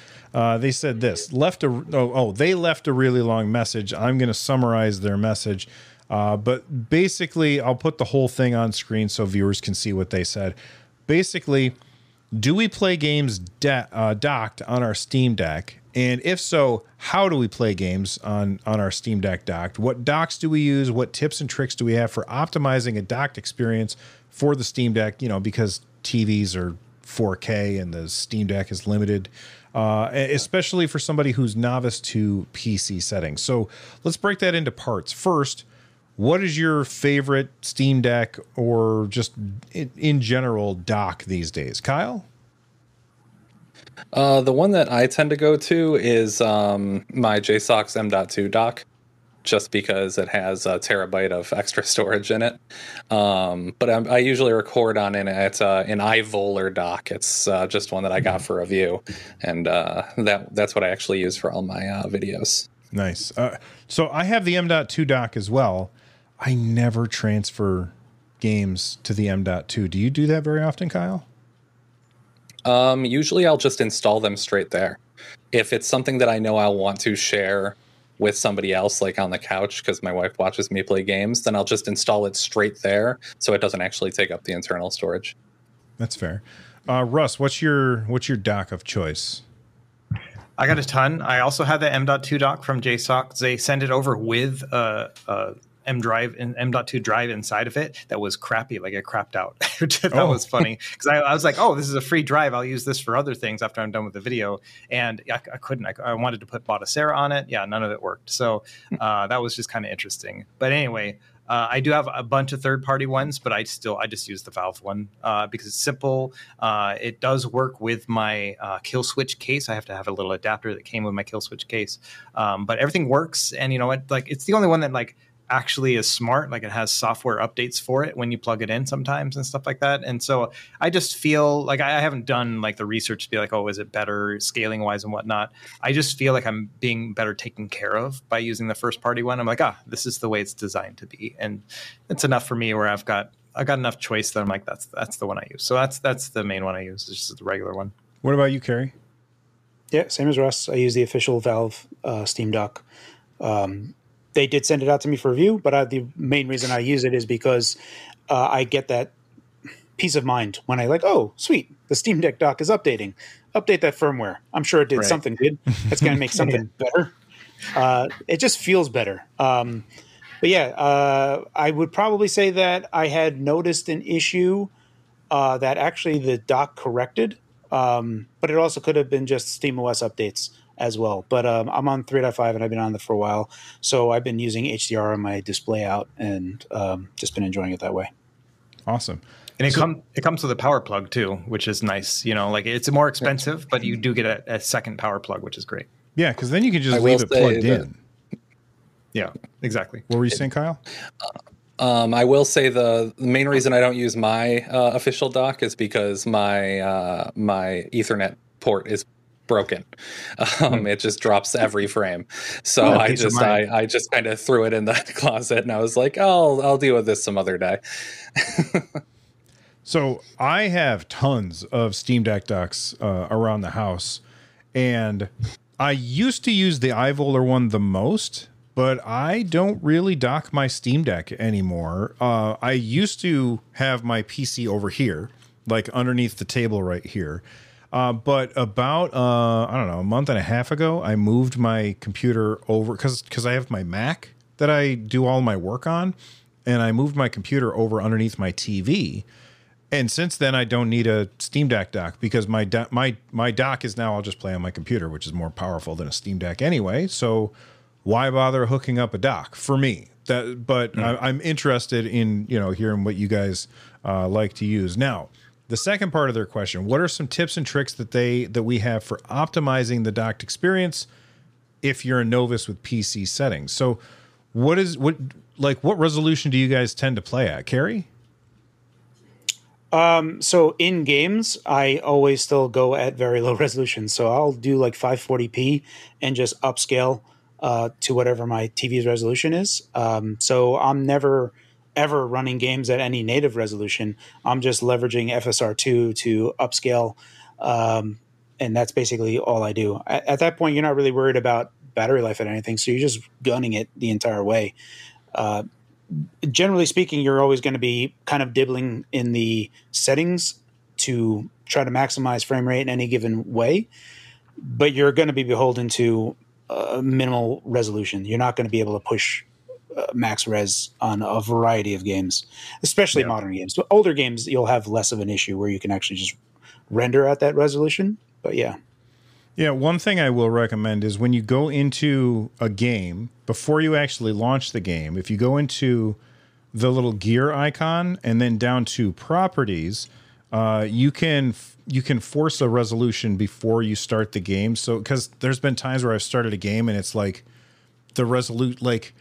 they said this. They left a really long message. I'm going to summarize their message. But basically, I'll put the whole thing on screen so viewers can see what they said. Basically, do we play games docked on our Steam Deck? And if so, how do we play games on our Steam Deck docked? What docks do we use? What tips and tricks do we have for optimizing a docked experience for the Steam Deck? You know, because TVs are 4K and the Steam Deck is limited, especially for somebody who's novice to PC settings. So let's break that into parts. First, what is your favorite Steam Deck or just in general dock these days? Kyle? The one that I tend to go to is my JSOX M.2 dock, just because it has a terabyte of extra storage in it. But I usually record on it at an iVolar dock. It's just one that I got for review, and that's what I actually use for all my videos. Nice. So I have the M.2 dock as well. I never transfer games to the M.2. Do you do that very often, Kyle? Usually I'll just install them straight there. If it's something that I know I'll want to share with somebody else, like on the couch, because my wife watches me play games, then I'll just install it straight there so it doesn't actually take up the internal storage. That's fair. Russ, what's your dock of choice? I got a ton. I also have the M.2 dock from JSOC. They send it over with M.2 drive inside of it. That was crappy. Like, I crapped out. That was funny because I was like, oh, this is a free drive. I'll use this for other things after I'm done with the video. And I couldn't. I wanted to put Bodicera on it. Yeah, none of it worked. So that was just kind of interesting. But anyway, I do have a bunch of third-party ones, but I just use the Valve one because it's simple. It does work with my kill switch case. I have to have a little adapter that came with my kill switch case, but everything works. And you know what? Like, it's the only one that like actually is smart. Like, it has software updates for it when you plug it in sometimes and stuff like that. And so I just feel like I haven't done like the research to be like, oh, is it better scaling wise and whatnot? I just feel like I'm being better taken care of by using the first party one. I'm like, this is the way it's designed to be. And it's enough for me where I've got enough choice that I'm like, that's the one I use. So that's the main one I use. It's just the regular one. What about you, Carrie? Yeah, same as Russ. I use the official Valve Steam Dock. They did send it out to me for review, but the main reason I use it is because I get that peace of mind when I like, oh, sweet, the Steam Deck dock is updating. Update that firmware. I'm sure it did something good. That's going to make something better. It just feels better. But yeah, I would probably say that I had noticed an issue that actually the dock corrected, but it also could have been just SteamOS updates as well. But I'm on 3.5 and I've been on it for a while. So I've been using HDR on my display out and just been enjoying it that way. Awesome. And it comes with a power plug too, which is nice. You know, like, it's more expensive, but you do get a second power plug, which is great. Yeah, because then you can just leave it plugged in. Yeah, exactly. What were you saying, Kyle? I will say the main reason I don't use my official dock is because my my Ethernet port is broken. It just drops every frame. So I just kind of threw it in the closet and I was like, oh, I'll deal with this some other day. So I have tons of Steam Deck docks around the house, and I used to use the iVolar one the most, but I don't really dock my Steam Deck anymore. I used to have my PC over here, like underneath the table right here. But about, I don't know, a month and a half ago, I moved my computer over because I have my Mac that I do all my work on, and I moved my computer over underneath my TV. And since then, I don't need a Steam Deck dock because my dock is now I'll just play on my computer, which is more powerful than a Steam Deck anyway. So why bother hooking up a dock for me? I'm interested in, you know, hearing what you guys like to use now. The second part of their question: what are some tips and tricks that we have for optimizing the docked experience if you're a novice with PC settings? So, what resolution do you guys tend to play at, Carrie? So in games, I always still go at very low resolution. So I'll do like 540p and just upscale to whatever my TV's resolution is. So I'm never ever running games at any native resolution. I'm just leveraging FSR2 to upscale, and that's basically all I do. At that point, you're not really worried about battery life or anything, so you're just gunning it the entire way. Generally speaking, you're always going to be kind of dibbling in the settings to try to maximize frame rate in any given way, but you're going to be beholden to minimal resolution. You're not going to be able to push max res on a variety of games, especially modern games. But older games, you'll have less of an issue where you can actually just render at that resolution. But yeah, one thing I will recommend is when you go into a game, before you actually launch the game, if you go into the little gear icon and then down to properties, you can force a resolution before you start the game. So because there's been times where I've started a game and it's like the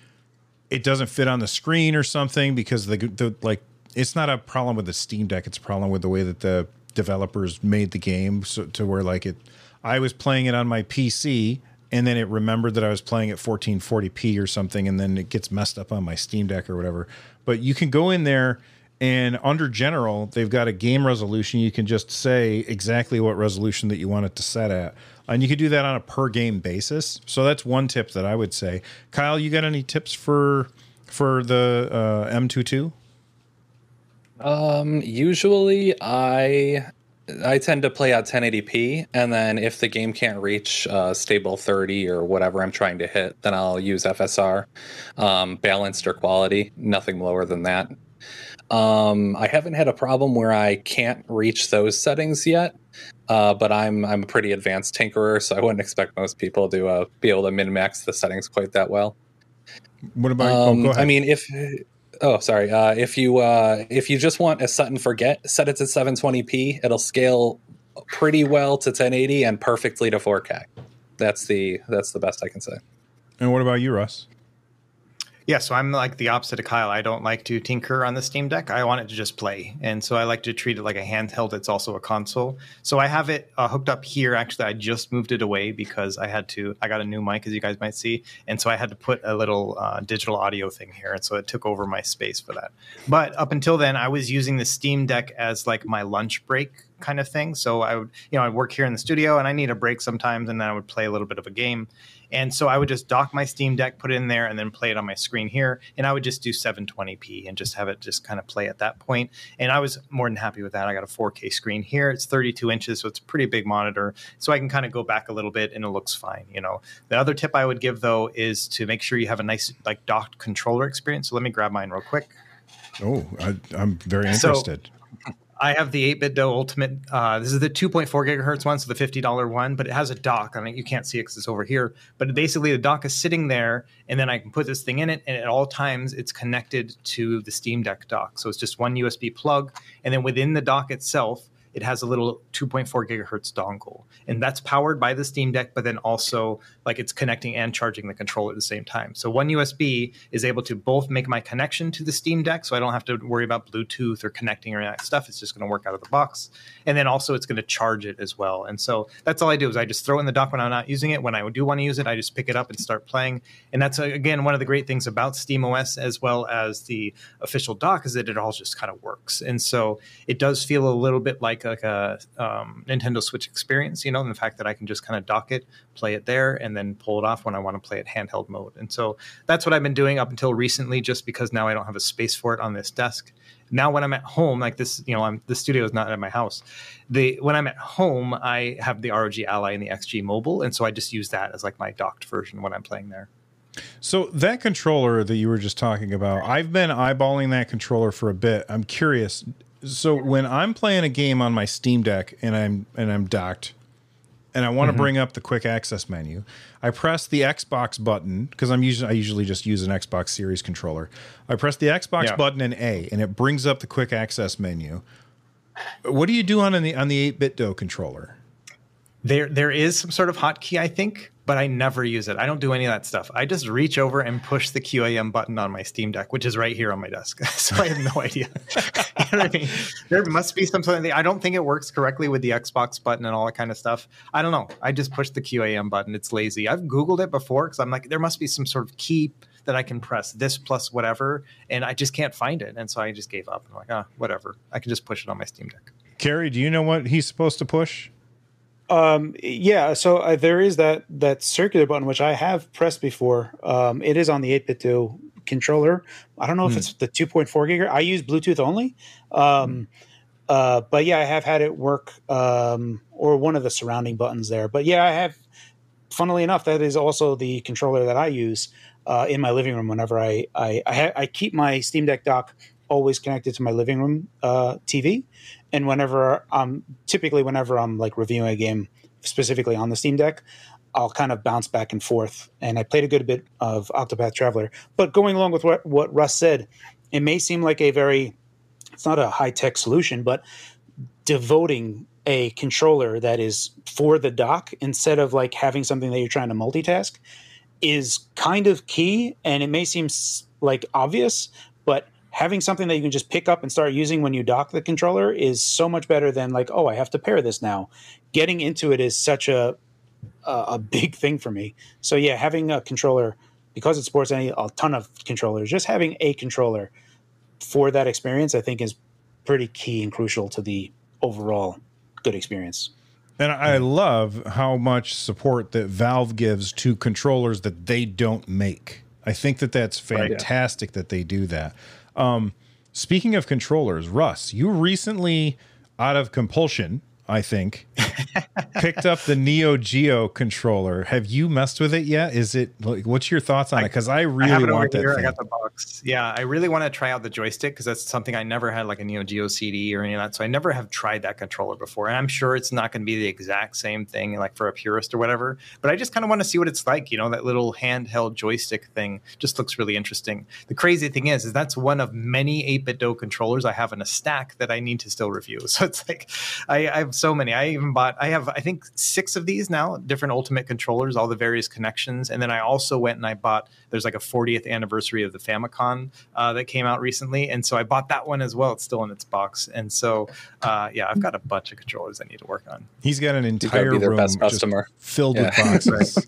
it doesn't fit on the screen or something because the it's not a problem with the Steam Deck. It's a problem with the way that the developers made the game, so to where like it. I was playing it on my PC, and then it remembered that I was playing at 1440p or something, and then it gets messed up on my Steam Deck or whatever. But you can go in there, and under General, they've got a game resolution. You can just say exactly what resolution that you want it to set at. And you can do that on a per-game basis. So that's one tip that I would say. Kyle, you got any tips for the M22? Usually I tend to play at 1080p, and then if the game can't reach stable 30 or whatever I'm trying to hit, then I'll use FSR, balanced or quality, nothing lower than that. I haven't had a problem where I can't reach those settings yet, but I'm a pretty advanced tinkerer, so I wouldn't expect most people to be able to min-max the settings quite that well. What about? Go ahead. I mean, if you just want a set and forget, set it to 720p. It'll scale pretty well to 1080 and perfectly to 4K. That's the best I can say. And what about you, Russ? Yeah, so I'm like the opposite of Kyle. I don't like to tinker on the Steam Deck. I want it to just play. And so I like to treat it like a handheld. It's also a console. So I have it hooked up here. Actually, I just moved it away because I got a new mic, as you guys might see. And so I had to put a little digital audio thing here. And so it took over my space for that. But up until then, I was using the Steam Deck as like my lunch break kind of thing. So I would, I work here in the studio and I need a break sometimes. And then I would play a little bit of a game. And so I would just dock my Steam Deck, put it in there, and then play it on my screen here. And I would just do 720p and just have it just kind of play at that point. And I was more than happy with that. I got a 4K screen here. It's 32 inches, so it's a pretty big monitor. So I can kind of go back a little bit, and it looks fine. The other tip I would give, though, is to make sure you have a nice like docked controller experience. So let me grab mine real quick. Oh, I'm very interested. So, I have the 8-bit Do Ultimate. This is the 2.4 gigahertz one, so the $50 one, but it has a dock on it. You can't see it because it's over here. But basically, the dock is sitting there, and then I can put this thing in it, and at all times, it's connected to the Steam Deck dock. So it's just one USB plug, and then within the dock itself, it has a little 2.4 gigahertz dongle, and that's powered by the Steam Deck, but then also like it's connecting and charging the controller at the same time. So one USB is able to both make my connection to the Steam Deck, so I don't have to worry about Bluetooth or connecting or any of that stuff. It's just going to work out of the box. And then also it's going to charge it as well. And so that's all I do is I just throw it in the dock when I'm not using it. When I do want to use it, I just pick it up and start playing. And that's, again, one of the great things about SteamOS as well as the official dock is that it all just kind of works. And so it does feel a little bit like a Nintendo Switch experience, and the fact that I can just kind of dock it, play it there, and then pull it off when I want to play it handheld mode. And so that's what I've been doing up until recently, just because now I don't have a space for it on this desk. Now when I'm at home, like this, the studio is not at my house. When I'm at home, I have the ROG Ally and the XG Mobile, and so I just use that as like my docked version when I'm playing there. So that controller that you were just talking about, I've been eyeballing that controller for a bit. I'm curious. So when I'm playing a game on my Steam Deck and I'm docked and I want to bring up the quick access menu, I press the Xbox button because I usually just use an Xbox Series controller. I press the Xbox button and A, and it brings up the quick access menu. What do you do on the 8-bit Do controller? There is some sort of hotkey, I think, but I never use it. I don't do any of that stuff. I just reach over and push the QAM button on my Steam Deck, which is right here on my desk. So I have no idea. You know what I mean? There must be some sort of, I don't think it works correctly with the Xbox button and all that kind of stuff. I don't know. I just push the QAM button. It's lazy. I've Googled it before because I'm like, there must be some sort of key that I can press this plus whatever, and I just can't find it. And so I just gave up. I'm like, whatever. I can just push it on my Steam Deck. Carrie, do you know what he's supposed to push? So there is that circular button, which I have pressed before. It is on the 8-bit Do controller. I don't know if it's the 2.4 gigahertz. I use Bluetooth only. But yeah, I have had it work, or one of the surrounding buttons there. But yeah, I have, funnily enough, that is also the controller that I use in my living room whenever I keep my Steam Deck dock always connected to my living room TV. And typically whenever I'm like reviewing a game specifically on the Steam Deck, I'll kind of bounce back and forth. And I played a good bit of Octopath Traveler. But going along with what Russ said, it may seem like it's not a high-tech solution, but devoting a controller that is for the dock instead of like having something that you're trying to multitask is kind of key. And it may seem like obvious, but having something that you can just pick up and start using when you dock the controller is so much better than like, oh, I have to pair this now. Getting into it is such a big thing for me. So yeah, having a controller, because it supports a ton of controllers, just having a controller for that experience, I think, is pretty key and crucial to the overall good experience. And I love how much support that Valve gives to controllers that they don't make. I think that that's fantastic that they do that. Speaking of controllers, Russ, you recently, out of compulsion, I think, picked up the Neo Geo controller. Have you messed with it yet? Is it like, what's your thoughts on it? Because I really want that. I got the box. Yeah, I really want to try out the joystick because that's something I never had, like a Neo Geo CD or any of that. So I never have tried that controller before, and I'm sure it's not going to be the exact same thing, like for a purist or whatever. But I just kind of want to see what it's like. You know, that little handheld joystick thing just looks really interesting. The crazy thing is that's one of many 8-bit Do controllers I have in a stack that I need to still review. So it's like I've so many. I think 6 of these now, different Ultimate controllers, all the various connections. And then I also went and I bought, there's like a 40th anniversary of the Famicom that came out recently. And so I bought that one as well. It's still in its box. And so, yeah, I've got a bunch of controllers I need to work on. He's got an entire room just filled with boxes.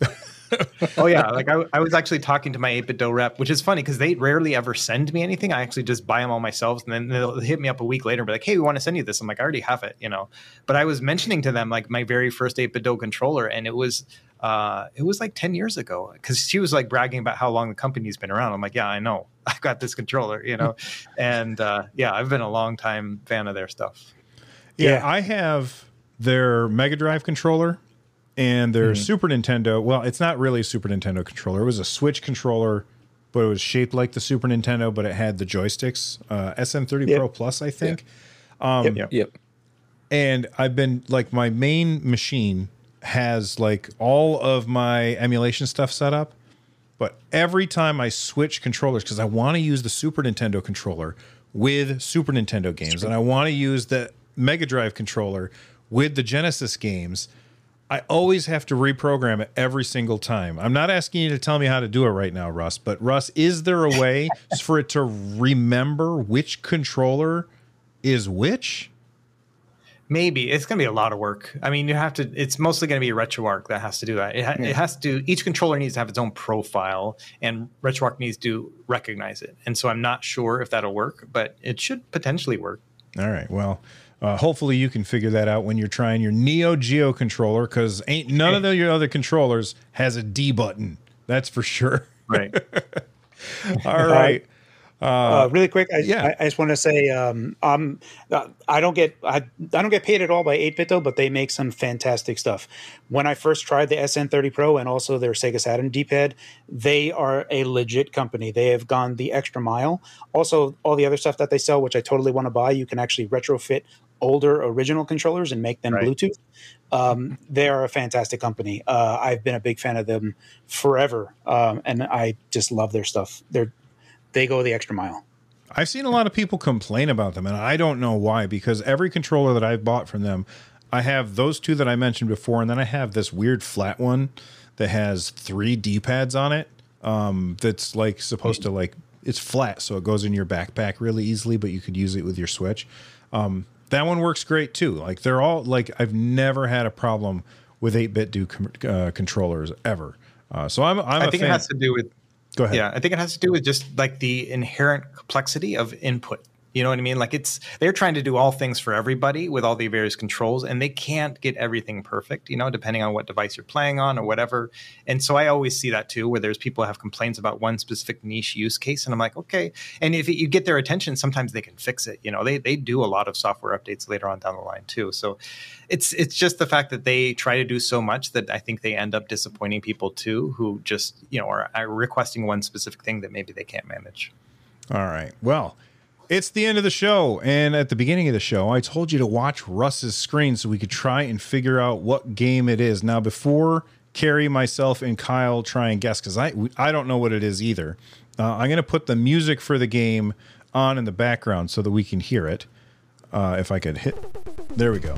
Oh, yeah. Like I was actually talking to my 8-Bit Do rep, which is funny because they rarely ever send me anything. I actually just buy them all myself. And then they'll hit me up a week later and be like, hey, we want to send you this. I'm like, I already have it, you know. But I was mentioning to them like my very first 8-Bit Do controller. And it was like 10 years ago because she was like bragging about how long the company's been around. I'm like, yeah, I know. I've got this controller, you know. And yeah, I've been a long time fan of their stuff. Yeah, I have their Mega Drive controller. And their Super Nintendo, well, it's not really a Super Nintendo controller. It was a Switch controller, but it was shaped like the Super Nintendo, but it had the joysticks. SM30 Pro Plus, I think. Yeah. And I've been, like, my main machine has, like, all of my emulation stuff set up. But every time I switch controllers, because I want to use the Super Nintendo controller with Super Nintendo games, and I want to use the Mega Drive controller with the Genesis games, I always have to reprogram it every single time. I'm not asking you to tell me how to do it right now, Russ, but Russ, is there a way for it to remember which controller is which? Maybe. It's going to be a lot of work. I mean, it's mostly going to be RetroArch that has to do that. It has to, each controller needs to have its own profile and RetroArch needs to recognize it. And so I'm not sure if that'll work, but it should potentially work. All right. Well, hopefully you can figure that out when you're trying your Neo Geo controller, because ain't none of your other controllers has a D button. That's for sure. Right. All right. Really quick, I just want to say, I don't get paid at all by 8-Bit Do, but they make some fantastic stuff. When I first tried the SN30 Pro and also their Sega Saturn D-pad, they are a legit company. They have gone the extra mile. Also, all the other stuff that they sell, which I totally want to buy, you can actually retrofit older original controllers and make them Bluetooth. They are a fantastic company. I've been a big fan of them forever, and I just love their stuff. They go the extra mile. I've seen a lot of people complain about them, and I don't know why, because every controller that I've bought from them, I have those two that I mentioned before, and then I have this weird flat one that has 3 D-pads on it, that's like supposed to, like, it's flat, so it goes in your backpack really easily, but you could use it with your Switch. That one works great, too. Like, they're all, like, I've never had a problem with 8-Bit Do controllers ever. So I'm a fan. I think it has to do with... Go ahead. Yeah, I think it has to do with just like the inherent complexity of input. You know what I mean? Like, it's, they're trying to do all things for everybody with all the various controls, and they can't get everything perfect, you know, depending on what device you're playing on or whatever. And so I always see that too, where there's people who have complaints about one specific niche use case, and I'm like, okay. And if you get their attention, sometimes they can fix it. You know, they do a lot of software updates later on down the line too. So it's just the fact that they try to do so much that I think they end up disappointing people too, who just, you know, are requesting one specific thing that maybe they can't manage. All right. Well, it's the end of the show, and at the beginning of the show, I told you to watch Russ's screen so we could try and figure out what game it is. Now, before Carrie, myself, and Kyle try and guess, because I don't know what it is either, I'm going to put the music for the game on in the background so that we can hear it. If I could hit... There we go.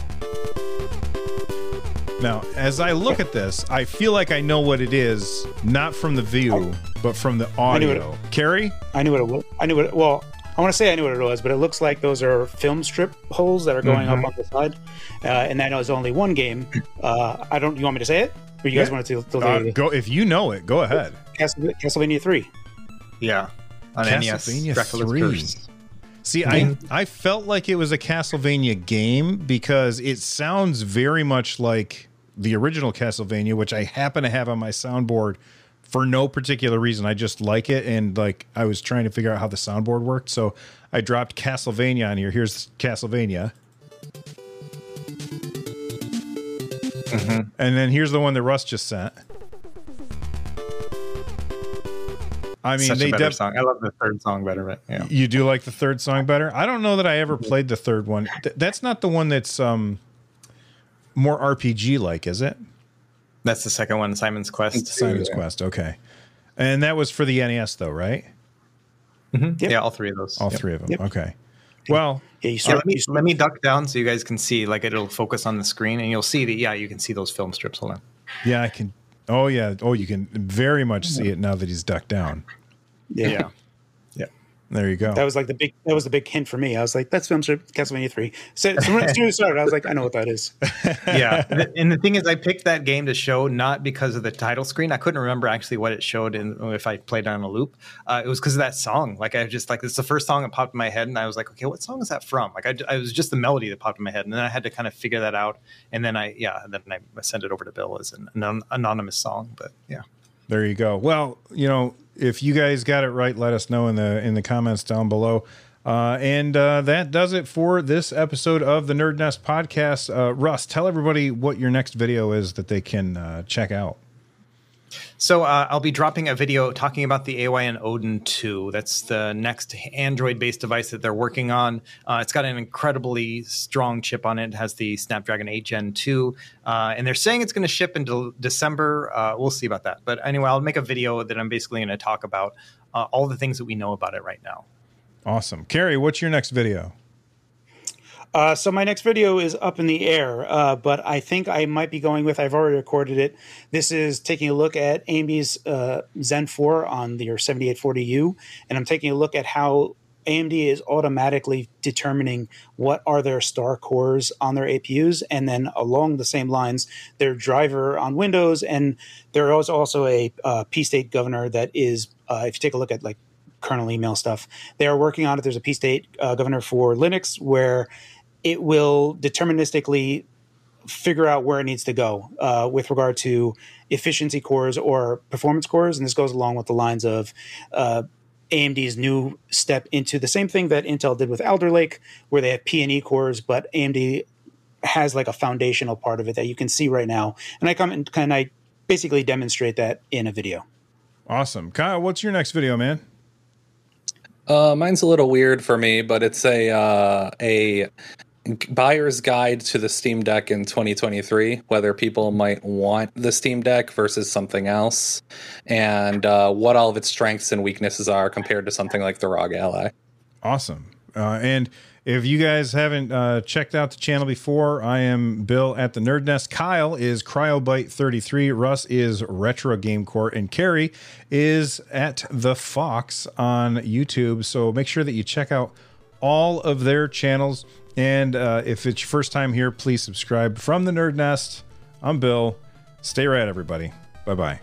Now, as I look at this, I feel like I know what it is, not from the view, but from the audio. Carrie? I knew what it was. Well... I want to say I knew what it was, but it looks like those are film strip holes that are going up on the side, and I know it's only one game. I don't. You want me to say it, or you guys want to go? If you know it, go ahead. Castlevania 3. Yeah, on Castlevania NES. 3. See, I felt like it was a Castlevania game because it sounds very much like the original Castlevania, which I happen to have on my soundboard. For no particular reason, I just like it, and like I was trying to figure out how the soundboard worked, so I dropped Castlevania on here. Here's Castlevania, and then here's the one that Russ just sent. I mean, such a better song. I love the third song better, but yeah. You do like the third song better? I don't know that I ever played the third one. That's not the one that's more RPG like, is it? That's the second one, Simon's Quest. It's Simon's Quest, okay. And that was for the NES, though, right? Yep. Yeah, all three of those. All three of them, okay. Well, let me duck down so you guys can see. Like, it'll focus on the screen, and you'll see that, you can see those film strips. Hold on. Yeah, I can. Oh, yeah. Oh, you can very much see it now that he's ducked down. Yeah. There you go. That was like the big hint for me. I was like, that's film strip Castlevania 3. So when it started, I was like, I know what that is. Yeah. And the thing is, I picked that game to show not because of the title screen. I couldn't remember actually what it showed if I played on a loop. It was because of that song. Like, I just like, it's the first song that popped in my head, and I was like, okay, what song is that from? Like, I was just the melody that popped in my head, and then I had to kind of figure that out. And then I sent it over to Bill as an anonymous song. But yeah. There you go. Well, you know, if you guys got it right, let us know in the comments down below. And that does it for this episode of the Nerd Nest podcast. Russ, tell everybody what your next video is that they can check out. So I'll be dropping a video talking about the AYN Odin 2. That's the next Android-based device that they're working on. It's got an incredibly strong chip on it. It has the Snapdragon 8 Gen 2. And they're saying it's going to ship in December. We'll see about that. But anyway, I'll make a video that I'm basically going to talk about all the things that we know about it right now. Awesome. Carrie, what's your next video? So my next video is up in the air, but I think I might be going with, I've already recorded it. This is taking a look at AMD's Zen 4 on your 7840U, and I'm taking a look at how AMD is automatically determining what are their star cores on their APUs, and then along the same lines, their driver on Windows, and there is also a P-State governor that is, if you take a look at like kernel email stuff, they are working on it. There's a P-State governor for Linux where it will deterministically figure out where it needs to go with regard to efficiency cores or performance cores. And this goes along with the lines of AMD's new step into the same thing that Intel did with Alder Lake, where they have P&E cores, but AMD has like a foundational part of it that you can see right now. And I basically demonstrate that in a video. Awesome. Kyle, what's your next video, man? Mine's a little weird for me, but it's a buyer's guide to the Steam Deck in 2023, whether people might want the Steam Deck versus something else, and what all of its strengths and weaknesses are compared to something like the ROG Ally. Awesome. And if you guys haven't checked out the channel before, I am Bill at the Nerd Nest. Kyle is CryoByte33. Russ is Retro Game Court, and Carrie is at The Fox on YouTube. So make sure that you check out all of their channels. And if it's your first time here, please subscribe. From the Nerd Nest, I'm Bill. Stay right, everybody. Bye bye.